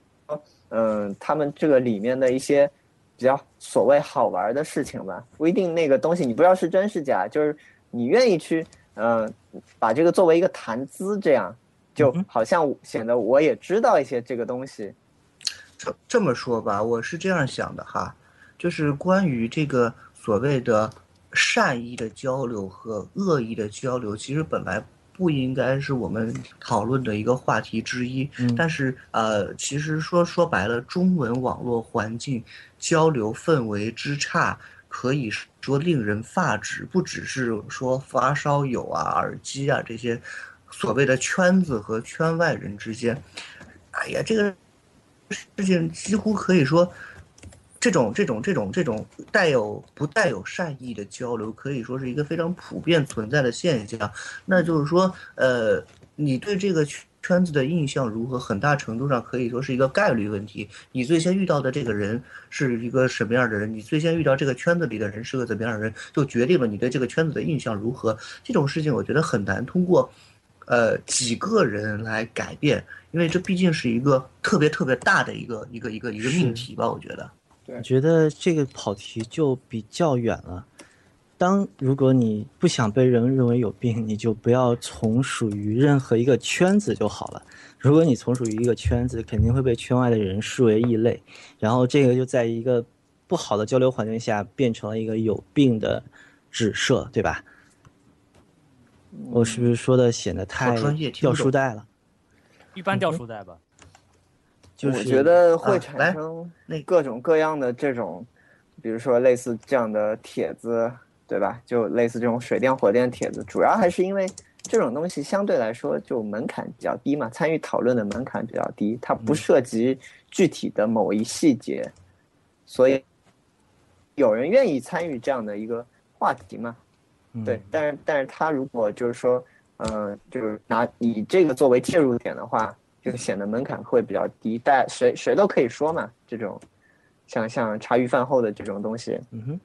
嗯、呃，他们这个里面的一些比较所谓好玩的事情吧，不一定那个东西你不知道是真是假，就是你愿意去呃，把这个作为一个谈资，这样就好像显得我也知道一些这个东西。这这么说吧，我是这样想的哈，就是关于这个所谓的善意的交流和恶意的交流，其实本来不应该是我们讨论的一个话题之一。嗯、但是呃，其实说说白了，中文网络环境交流氛围之差，可以说令人发指，不只是说发烧友啊、耳机啊这些所谓的圈子和圈外人之间。哎呀，这个事情几乎可以说，这种这种这种这种带有不带有善意的交流，可以说是一个非常普遍存在的现象。那就是说，呃，你对这个圈子的印象如何，很大程度上可以说是一个概率问题。你最先遇到的这个人是一个什么样的人，你最先遇到这个圈子里的人是个怎么样的人，就决定了你对这个圈子的印象如何。这种事情我觉得很难通过呃几个人来改变，因为这毕竟是一个特别特别大的一个一个一个一个命题吧。我觉得我觉得这个跑题就比较远了。当如果你不想被人认为有病，你就不要从属于任何一个圈子就好了。如果你从属于一个圈子，肯定会被圈外的人视为异类，然后这个就在一个不好的交流环境下变成了一个有病的指涉，对吧？嗯、我是不是说的显得太掉书袋了？一般掉书袋吧。嗯、就是、我觉得会产生各种各样的这种，啊、比如说类似这样的帖子。对吧？就类似这种水电火电帖子，主要还是因为这种东西相对来说就门槛比较低嘛，参与讨论的门槛比较低，它不涉及具体的某一细节，嗯、所以有人愿意参与这样的一个话题嘛？嗯、对，但是但是他如果就是说，嗯、呃，就是拿以这个作为介入点的话，就显得门槛会比较低，但谁谁都可以说嘛，这种像像茶余饭后的这种东西，嗯哼。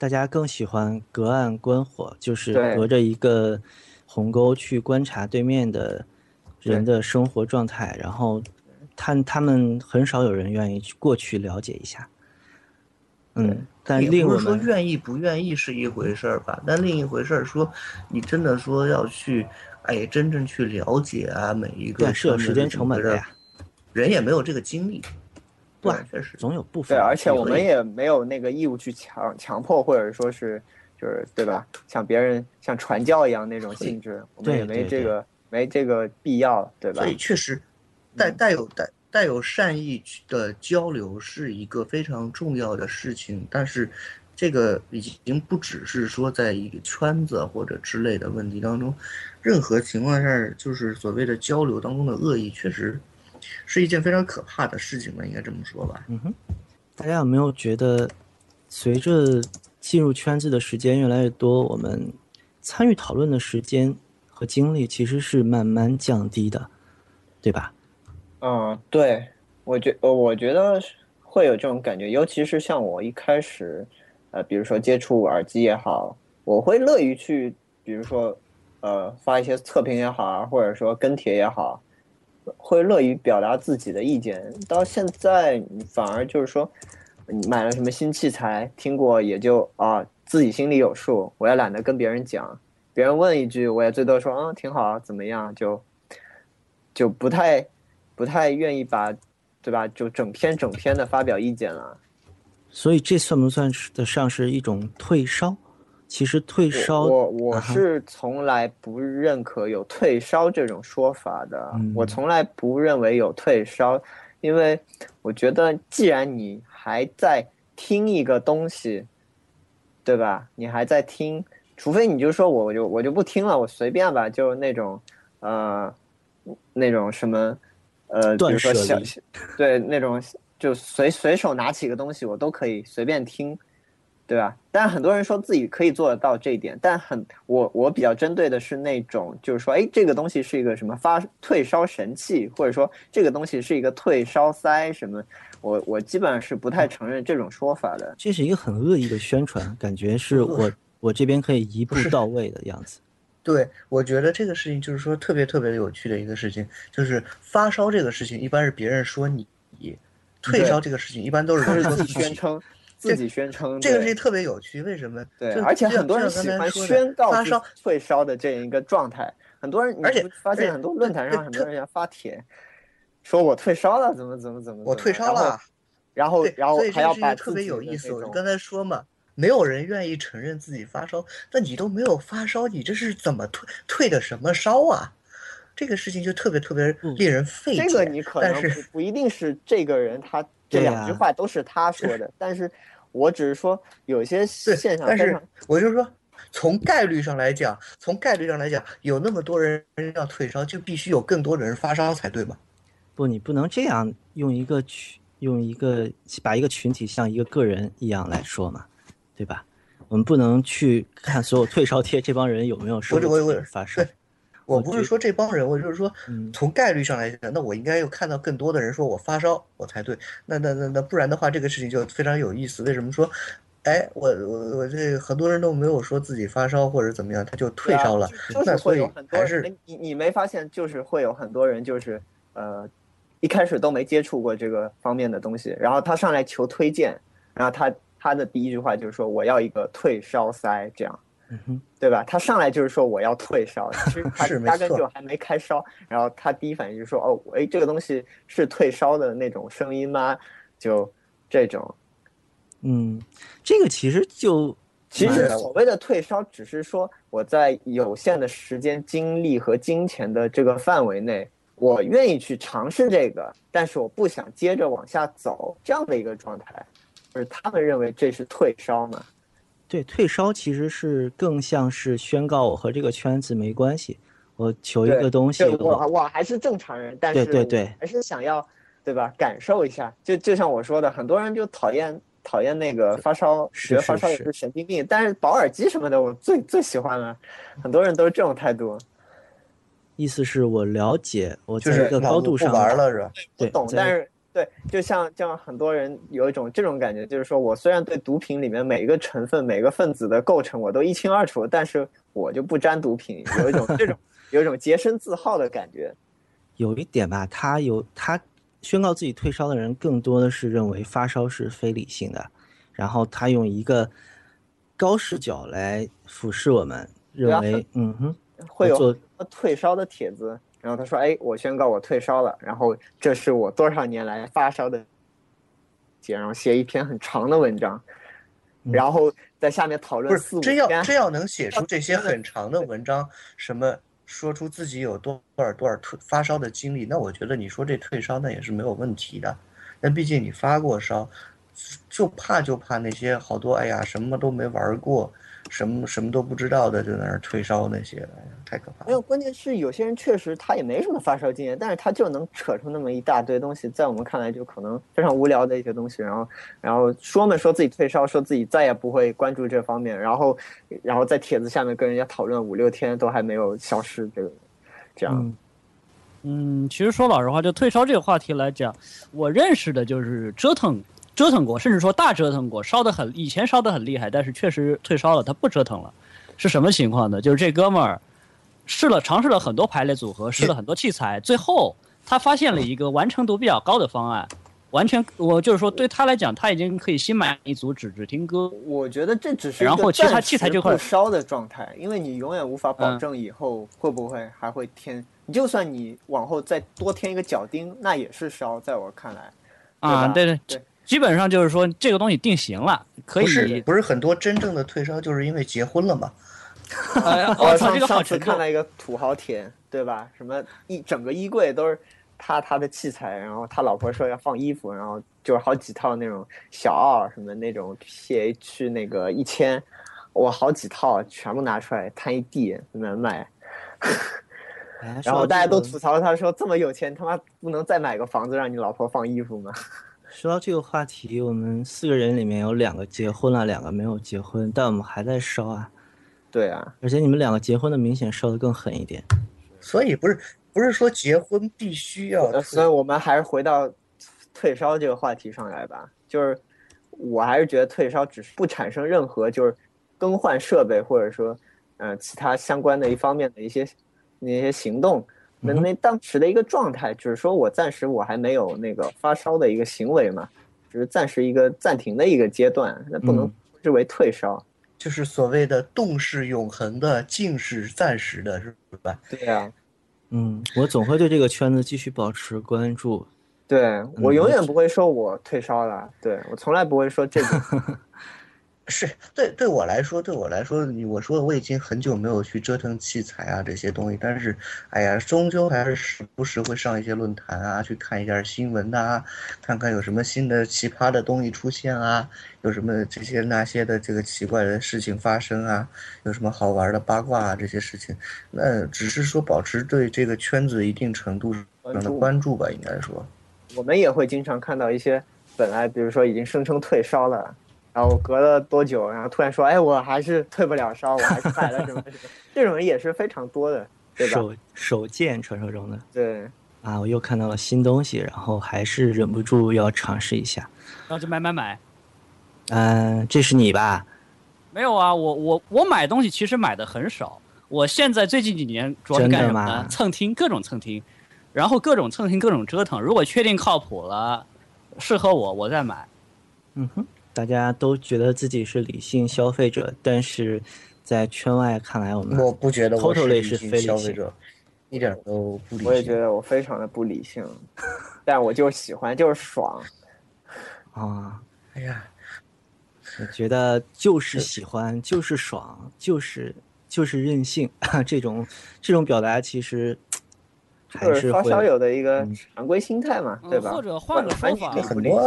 大家更喜欢隔岸观火，就是隔着一个鸿沟去观察对面的人的生活状态，然后他他们很少有人愿意去过去了解一下。嗯，但另不是说愿意不愿意是一回事儿吧，但另一回事儿说你真的说要去，哎，真正去了解啊，每一个是有时间成本的呀，人也没有这个精力。不啊，确实总有部分。对，而且我们也没有那个义务去强强迫，或者说是就是对吧？像别人像传教一样那种性质，我们也没这个没这个必要，对吧？所以确实，带带有带带有善意的交流是一个非常重要的事情，但是这个已经不只是说在一个圈子或者之类的问题当中，任何情况下就是所谓的交流当中的恶意，确实。是一件非常可怕的事情吧，应该这么说吧。嗯哼，大家有没有觉得，随着进入圈子的时间越来越多，我们参与讨论的时间和精力其实是慢慢降低的，对吧？嗯，对，我觉我觉得会有这种感觉，尤其是像我一开始呃，比如说接触耳机也好，我会乐于去，比如说，呃，发一些测评也好啊，或者说跟帖也好，会乐于表达自己的意见。到现在反而就是说，你买了什么新器材，听过也就啊，自己心里有数，我也懒得跟别人讲，别人问一句，我也最多说啊、嗯，挺好啊，怎么样，就就不太不太愿意把，对吧？就整篇整篇的发表意见了。所以这算不算得上是一种退烧？其实退烧，我 我, 我是从来不认可有退烧这种说法的、嗯。我从来不认为有退烧，因为我觉得既然你还在听一个东西，对吧？你还在听，除非你就说我就我就不听了，我随便吧，就那种呃那种什么呃，比如说小对那种。就 随, 随手拿起一个东西我都可以随便听，对吧？但很多人说自己可以做得到这一点，但很我我比较针对的是那种就是说，哎，这个东西是一个什么发退烧神器，或者说这个东西是一个退烧塞什么，我我基本上是不太承认这种说法的。这是一个很恶意的宣传，感觉是我我这边可以一步到位的样子。对，我觉得这个事情就是说特别特别有趣的一个事情，就是发烧这个事情一般是别人说你，退烧这个事情一般都是说自己宣称，自己宣称这个事情特别有趣。为什么？对，而且很多人喜欢宣告发烧退烧的这样一个状态。很多人，而且发现很多论坛上很多人要发帖，说我退烧了，怎么怎么怎么，我退烧了，然后然后还要把特别有意思。我刚才说嘛，没有人愿意承认自己发烧，那你都没有发烧，你这是怎么退退的什么烧啊？这个事情就特别特别令人费解、嗯、这个你可能 不, 不一定是这个人他这两句话都是他说的、啊、但是我只是说有些现象，但是我就说从概率上来讲从概率上来讲有那么多人要退烧，就必须有更多的人发烧才对吧？不，你不能这样用一个用一个把一个群体像一个个人一样来说嘛，对吧？我们不能去看所有退烧贴这帮人有没有说发烧。我不是说这帮人，我就是说从概率上来讲，那我应该有看到更多的人说我发烧我才对。那那那那不然的话这个事情就非常有意思。为什么说哎我我我这很多人都没有说自己发烧或者怎么样他就退烧了、啊、就, 就是会有很多人，你你没发现就是会有很多人就是呃一开始都没接触过这个方面的东西，然后他上来求推荐，然后他他的第一句话就是说我要一个退烧塞这样。嗯、对吧？他上来就是说我要退烧，其实他压根就还没开烧，然后他第一反应就说哦，哎，这个东西是退烧的那种声音吗？就这种，嗯，这个其实就其实所谓的退烧，只是说我在有限的时间、精力和金钱的这个范围内，我愿意去尝试这个，但是我不想接着往下走这样的一个状态，而他们认为这是退烧嘛？对，退烧其实是更像是宣告我和这个圈子没关系，我求一个东西，我我还是正常人，但是对对对，还是想要 对, 对, 对吧？感受一下，就就像我说的，很多人就讨厌讨厌那个发烧，觉得发烧也是神经病，但是保耳机什么的我最最喜欢了，很多人都是这种态度。意思是我了解，我在一个高度上、就是、不玩了是吧？对，懂，但是。对，就像就像很多人有一种这种感觉，就是说我虽然对毒品里面每一个成分、每个分子的构成我都一清二楚，但是我就不沾毒品，有一种这种有一种洁身自好的感觉。有一点吧，他有他宣告自己退烧的人，更多的是认为发烧是非理性的，然后他用一个高视角来俯视我们，认为嗯哼，会有退烧的帖子。然后他说：“哎，我宣告我退烧了。然后这是我多少年来发烧的，然后写一篇很长的文章，然后在下面讨论四五天。真要真要能写出这些很长的文章，什么说出自己有多少多少退发烧的经历，那我觉得你说这退烧那也是没有问题的。那毕竟你发过烧，就怕就怕那些好多哎呀什么都没玩过。”什么什么都不知道的就在那儿退烧那些，太可怕了。没有，关键是有些人确实他也没什么发烧经验，但是他就能扯出那么一大堆东西，在我们看来就可能非常无聊的一些东西，然后然后说嘛说自己退烧，说自己再也不会关注这方面，然后然后在帖子下面跟人家讨论五六天都还没有消失，这个这样。嗯嗯，其实说老实话，就退烧这个话题来讲，我认识的就是折腾折腾过，甚至说大折腾过，烧得很，以前烧得很厉害，但是确实退烧了，他不折腾了。是什么情况呢？就是这哥们儿试了尝试了很多排列组合，试了很多器材，最后他发现了一个完成度比较高的方案。完全，我就是说，对他来讲，他已经可以心满意足，只只听歌。我觉得这只是然后其他器材就会烧的状态，因为你永远无法保证以后会不会还会添。你就算你往后再多添一个脚钉，那也是烧，在我看来。啊，对对对，基本上就是说这个东西定型了，可以。不是不是很多真正的退烧就是因为结婚了嘛。我上上次看了一个土豪帖，对吧？什么一整个衣柜都是。他他的器材，然后他老婆说要放衣服，然后就是好几套那种小奥什么那种 P H 那个一千，我好几套全部拿出来摊一地难卖，然后大家都吐槽他说这么有钱，他妈不能再买个房子让你老婆放衣服吗？说到这个话题，我们四个人里面有两个结婚了，两个没有结婚，但我们还在烧啊。对啊，而且你们两个结婚的明显烧得更狠一点，所以不是。不是说结婚必须要，所以我们还是回到退烧这个话题上来吧。就是我还是觉得退烧只是不产生任何就是更换设备或者说呃其他相关的一方面的一些那些行动。那那当时的一个状态，只是说我暂时我还没有那个发烧的一个行为嘛，只是暂时一个暂停的一个阶段，那不能视为退烧。嗯，就是所谓的动是永恒的，静是暂时的，是吧？对啊。嗯，我总会对这个圈子继续保持关注。对，我永远不会说我退烧了，对，我从来不会说这个。是，对，对我来说，对我来说，我说我已经很久没有去折腾器材啊这些东西，但是，哎呀，终究还是时不时会上一些论坛啊，去看一下新闻啊，看看有什么新的奇葩的东西出现啊，有什么这些那些的这个奇怪的事情发生啊，有什么好玩的八卦啊这些事情，那只是说保持对这个圈子一定程度上的关注吧，应该说。我们也会经常看到一些本来比如说已经声称退烧了。然后隔了多久，然后突然说，哎，我还是退不了烧，我还是买了什么什么，这种人也是非常多的，对吧？手手贱传说中的。对啊，我又看到了新东西，然后还是忍不住要尝试一下，然后就买买买。嗯、呃，这是你吧？没有啊，我我我买东西其实买的很少，我现在最近几年主要是干什么呢？蹭听，各种蹭听，然后各种蹭听，各种折腾。如果确定靠谱了，适合我，我再买。嗯哼。大家都觉得自己是理性消费者，但是在圈外看来，我们我不觉得我是理性消费者，一点都不理性。我也觉得我非常的不理性，但我就喜欢，就是爽。啊、哦，哎呀，我觉得就是喜欢，就是爽，就是就是任性，这种这种表达其实。还是发烧友的一个常规心态嘛，嗯、对吧？或者换个说法，很多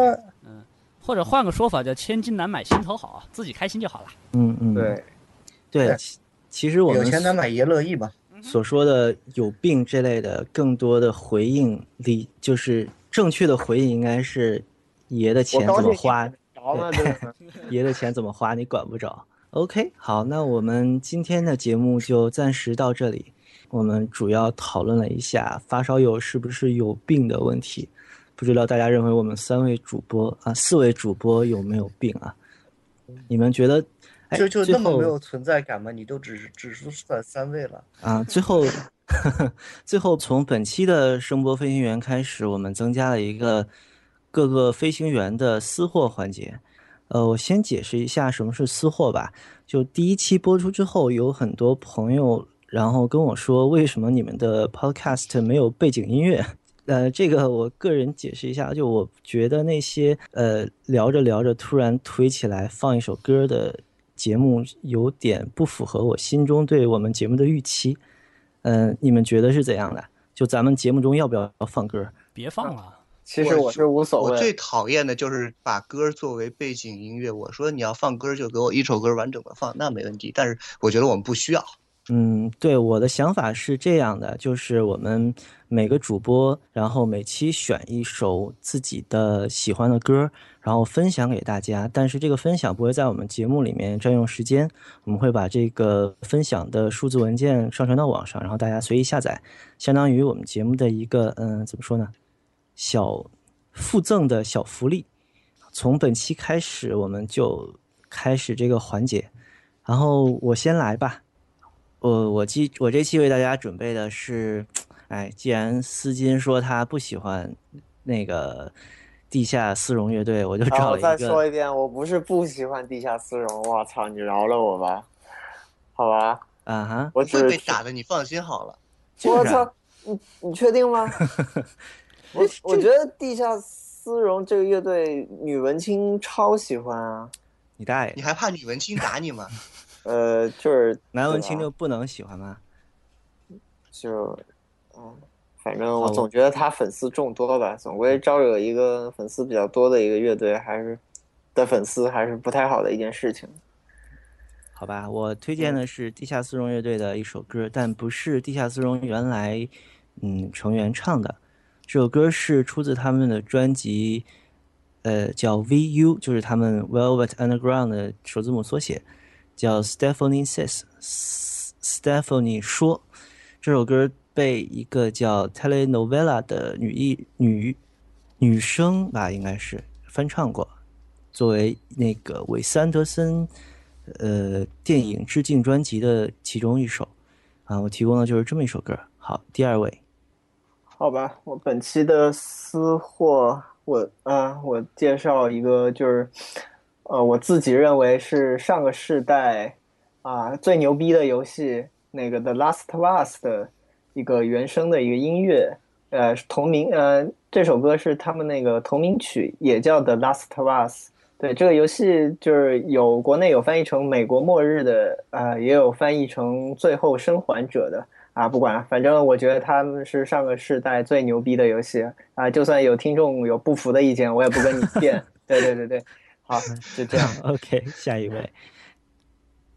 嗯。或者换个说法叫千金难买心头好，自己开心就好了。嗯嗯，对，对，其实我们有钱难买爷乐意吧。所说的有病这类的，更多的回应里就是正确的回应应该是爷的钱怎么花，对爷的钱怎么花你管不着。OK， 好，那我们今天的节目就暂时到这里。我们主要讨论了一下发烧友是不是有病的问题。不知道大家认为我们三位主播啊，四位主播有没有病啊？你们觉得，哎、就就那么没有存在感吗？你都只只算三位了啊！最后呵呵，最后从本期的声波飞行员开始，我们增加了一个各个飞行员的私货环节。呃，我先解释一下什么是私货吧。就第一期播出之后，有很多朋友然后跟我说，为什么你们的 podcast 没有背景音乐？呃，这个我个人解释一下，就我觉得那些呃聊着聊着突然推起来放一首歌的节目，有点不符合我心中对我们节目的预期。嗯、呃，你们觉得是怎样的？就咱们节目中要不要放歌？别放了。其实我是无所谓。我最讨厌的就是把歌作为背景音乐。我说你要放歌就给我一首歌完整的放，那没问题。但是我觉得我们不需要。嗯，对，我的想法是这样的，就是我们每个主播，然后每期选一首自己的喜欢的歌，然后分享给大家，但是这个分享不会在我们节目里面占用时间，我们会把这个分享的数字文件上传到网上，然后大家随意下载，相当于我们节目的一个嗯、呃，怎么说呢，小附赠的小福利。从本期开始我们就开始这个环节，然后我先来吧。我我记我这期为大家准备的是，哎，既然丝巾说他不喜欢那个地下丝绒乐队，我就找了一个。啊、我再说一遍，我不是不喜欢地下丝绒。我操，你饶了我吧，好吧？啊哈，我会被打的，你放心好了。我操，你你确定吗？我我觉得地下丝绒这个乐队女文青超喜欢啊。你大爷！你还怕女文青打你吗？呃，就是男文青就不能喜欢吗？就，嗯，反正我总觉得他粉丝众多吧，总归招惹一个粉丝比较多的一个乐队，还是的粉丝还是不太好的一件事情。好吧，我推荐的是地下丝绒乐队的一首歌，嗯、但不是地下丝绒原来嗯成员唱的，这首歌是出自他们的专辑，呃，叫 V U， 就是他们 Velvet Underground 的首字母缩写。叫 Stephanie Says， Stephanie 说，这首歌被一个叫 Telenovela 的女艺女女生吧，应该是翻唱过，作为那个韦斯安德森呃电影致敬专辑的其中一首啊。我提供的就是这么一首歌。好，第二位。好吧，我本期的私货，我啊，我介绍一个就是。呃，我自己认为是上个世代啊、呃、最牛逼的游戏那个 The Last of Us 的一个原声的一个音乐，呃，同名呃这首歌是他们那个同名曲，也叫 The Last of Us。对，这个游戏就是有国内有翻译成《美国末日》的，呃，也有翻译成《最后生还者》的啊，不管，反正我觉得他们是上个世代最牛逼的游戏啊，就算有听众有不服的意见，我也不跟你辩。对对对对。好，就这样。OK， 下一位，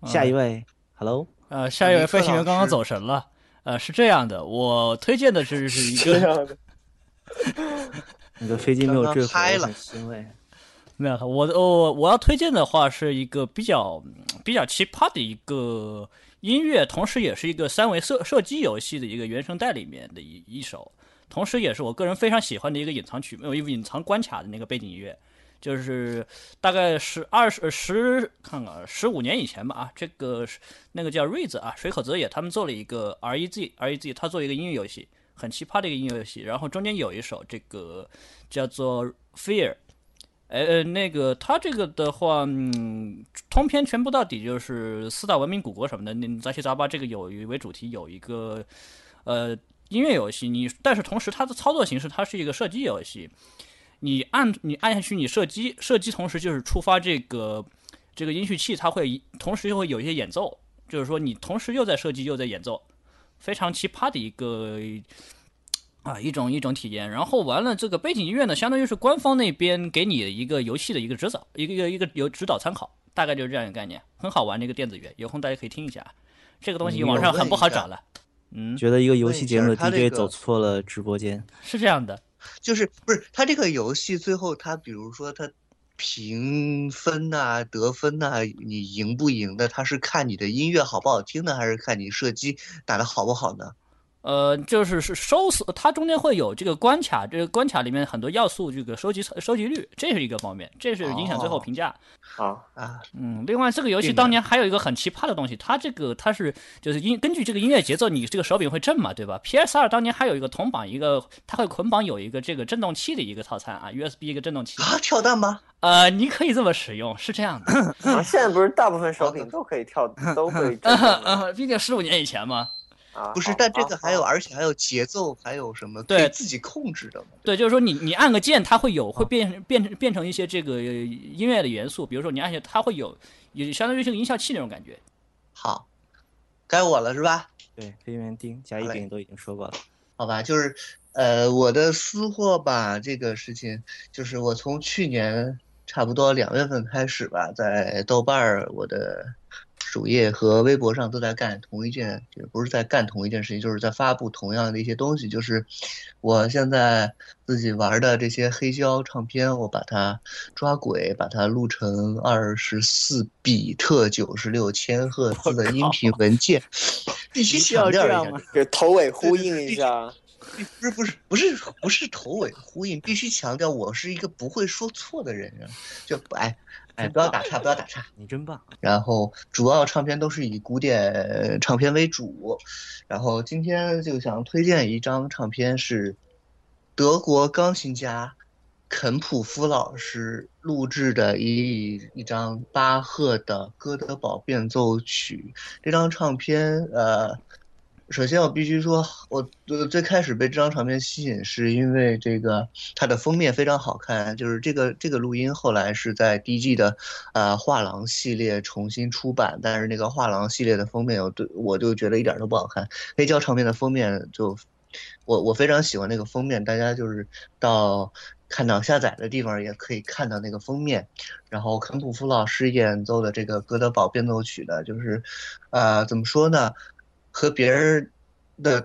下一位 ，Hello， 呃，下一位飞行员刚刚走神了。呃，是这样的，我推荐的是是一个，你的飞机没有坠毁，很欣慰。没有，我我我要推荐的话是一个比较比较奇葩的一个音乐，同时也是一个三维射射击游戏的一个原声带里面的一一首，同时也是我个人非常喜欢的一个隐藏曲，有一个隐藏关卡的那个背景音乐。就是大概十二十十看看十五年以前吧啊，这个那个叫 R E Z 啊，水口哲也他们做了一个 R E Z， 他做一个音乐游戏，很奇葩的一个音乐游戏。然后中间有一首这个叫做 Fear， 呃那个他这个的话，嗯，通篇全部到底就是四大文明古国什么的，那杂七杂八这个有为主题有一个呃音乐游戏，你但是同时它的操作形式它是一个射击游戏。你按你按下去，你射击射击，同时就是触发这个这个音序器，它会同时又会有一些演奏，就是说你同时又在射击又在演奏，非常奇葩的一个啊一种一种体验。然后完了，这个背景音乐呢，相当于是官方那边给你一个游戏的一个指导，一个一个一个有指导参考，大概就是这样一个概念，很好玩的一个电子乐，有空大家可以听一下。这个东西网上很不好找了，嗯，觉得一个游戏节目的 D J 走错了直播间，是这样的。就是不是他这个游戏最后他比如说他评分啊得分啊你赢不赢的，他是看你的音乐好不好听呢，还是看你射击打得好不好呢？呃，就是是收拾，它中间会有这个关卡，这个关卡里面很多要素，这个收集收集率，这是一个方面，这是影响最后评价。好、哦、啊，嗯，另外这个游戏当年还有一个很奇葩的东西，它这个它是就是音根据这个音乐节奏，你这个手柄会震嘛，对吧 ？P S 二 当年还有一个同榜一个，它会捆绑有一个这个振动器的一个套餐啊 ，U S B 一个振动器啊，跳蛋吗？呃，你可以这么使用，是这样的。啊、现在不是大部分手柄都可以跳，都可以震动、呃呃，毕竟十五年以前嘛。不是，但这个还有，而且还有节奏，还有什么可以自己控制的吗？对，就是说你你按个键，它会有会变变变成一些这个音乐的元素，比如说你按下它会有，也相当于是个音效器那种感觉。好，该我了是吧？对，飞面丁、甲乙丙都已经说过了。好吧，就是呃，我的私货吧，这个事情就是我从去年差不多两月份开始吧，在豆瓣我的。主页和微博上都在干同一件，也不是在干同一件事情，就是在发布同样的一些东西。就是我现在自己玩的这些黑胶唱片，我把它抓轨，把它录成二十四比特九十六千赫兹的音频文件，必须强调一下，就是头尾呼应一下。不是不是不是不是头尾呼应，必须强调我是一个不会说错的人啊！就哎哎，不要打岔，不要打岔，你真棒。然后主要唱片都是以古典唱片为主，然后今天就想推荐一张唱片，是德国钢琴家肯普夫老师录制的一一张巴赫的哥德堡变奏曲。这张唱片，呃。首先我必须说，我最开始被这张唱片吸引是因为这个它的封面非常好看，就是这个这个录音后来是在 D G 的呃画廊系列重新出版，但是那个画廊系列的封面我对我就觉得一点都不好看，黑胶唱片的封面就我我非常喜欢那个封面，大家就是到看到下载的地方也可以看到那个封面。然后肯普夫老师演奏的这个哥德堡变奏曲的就是呃怎么说呢，和别人的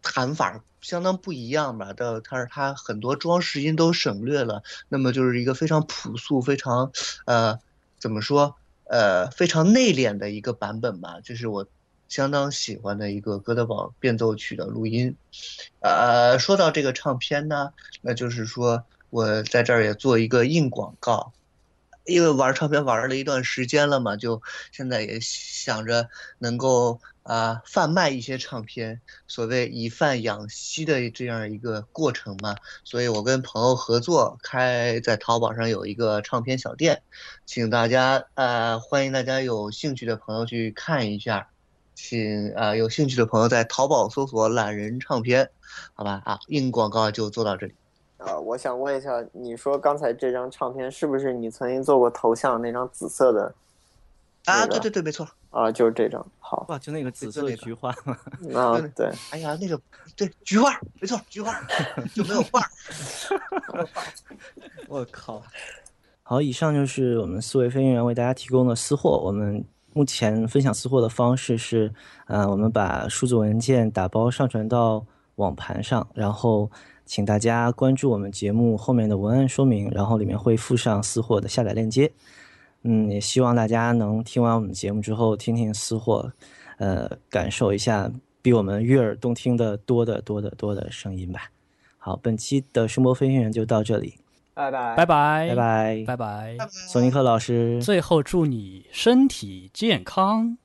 弹法相当不一样吧，但是他很多装饰音都省略了，那么就是一个非常朴素、非常呃怎么说呃非常内敛的一个版本吧，这是我相当喜欢的一个哥德堡变奏曲的录音。呃，说到这个唱片呢，那就是说我在这儿也做一个硬广告。因为玩唱片玩了一段时间了嘛，就现在也想着能够啊、呃、贩卖一些唱片，所谓以贩养吸的这样一个过程嘛，所以我跟朋友合作开在淘宝上有一个唱片小店，请大家呃欢迎大家有兴趣的朋友去看一下，请啊、呃、有兴趣的朋友在淘宝搜索懒人唱片，好吧啊，硬广告就做到这里。呃，我想问一下，你说刚才这张唱片是不是你曾经做过头像那张紫色的、那个？啊，对对对，没错。啊、呃，就是这张。好。哇，就那个紫色的菊花。啊、那个嗯，对。哎呀，那个对菊花，没错，菊花就没有画。我靠！好，以上就是我们思维飞行员为大家提供的私货。我们目前分享私货的方式是，呃，我们把数字文件打包上传到网盘上，然后。请大家关注我们节目后面的文案说明，然后里面会附上私货的下载链接。嗯，也希望大家能听完我们节目之后听听私货，呃，感受一下比我们悦耳动听的多的多的多的声音吧。好，本期的声波飞行员就到这里，拜拜拜拜拜拜拜拜。索尼克老师，最后祝你身体健康。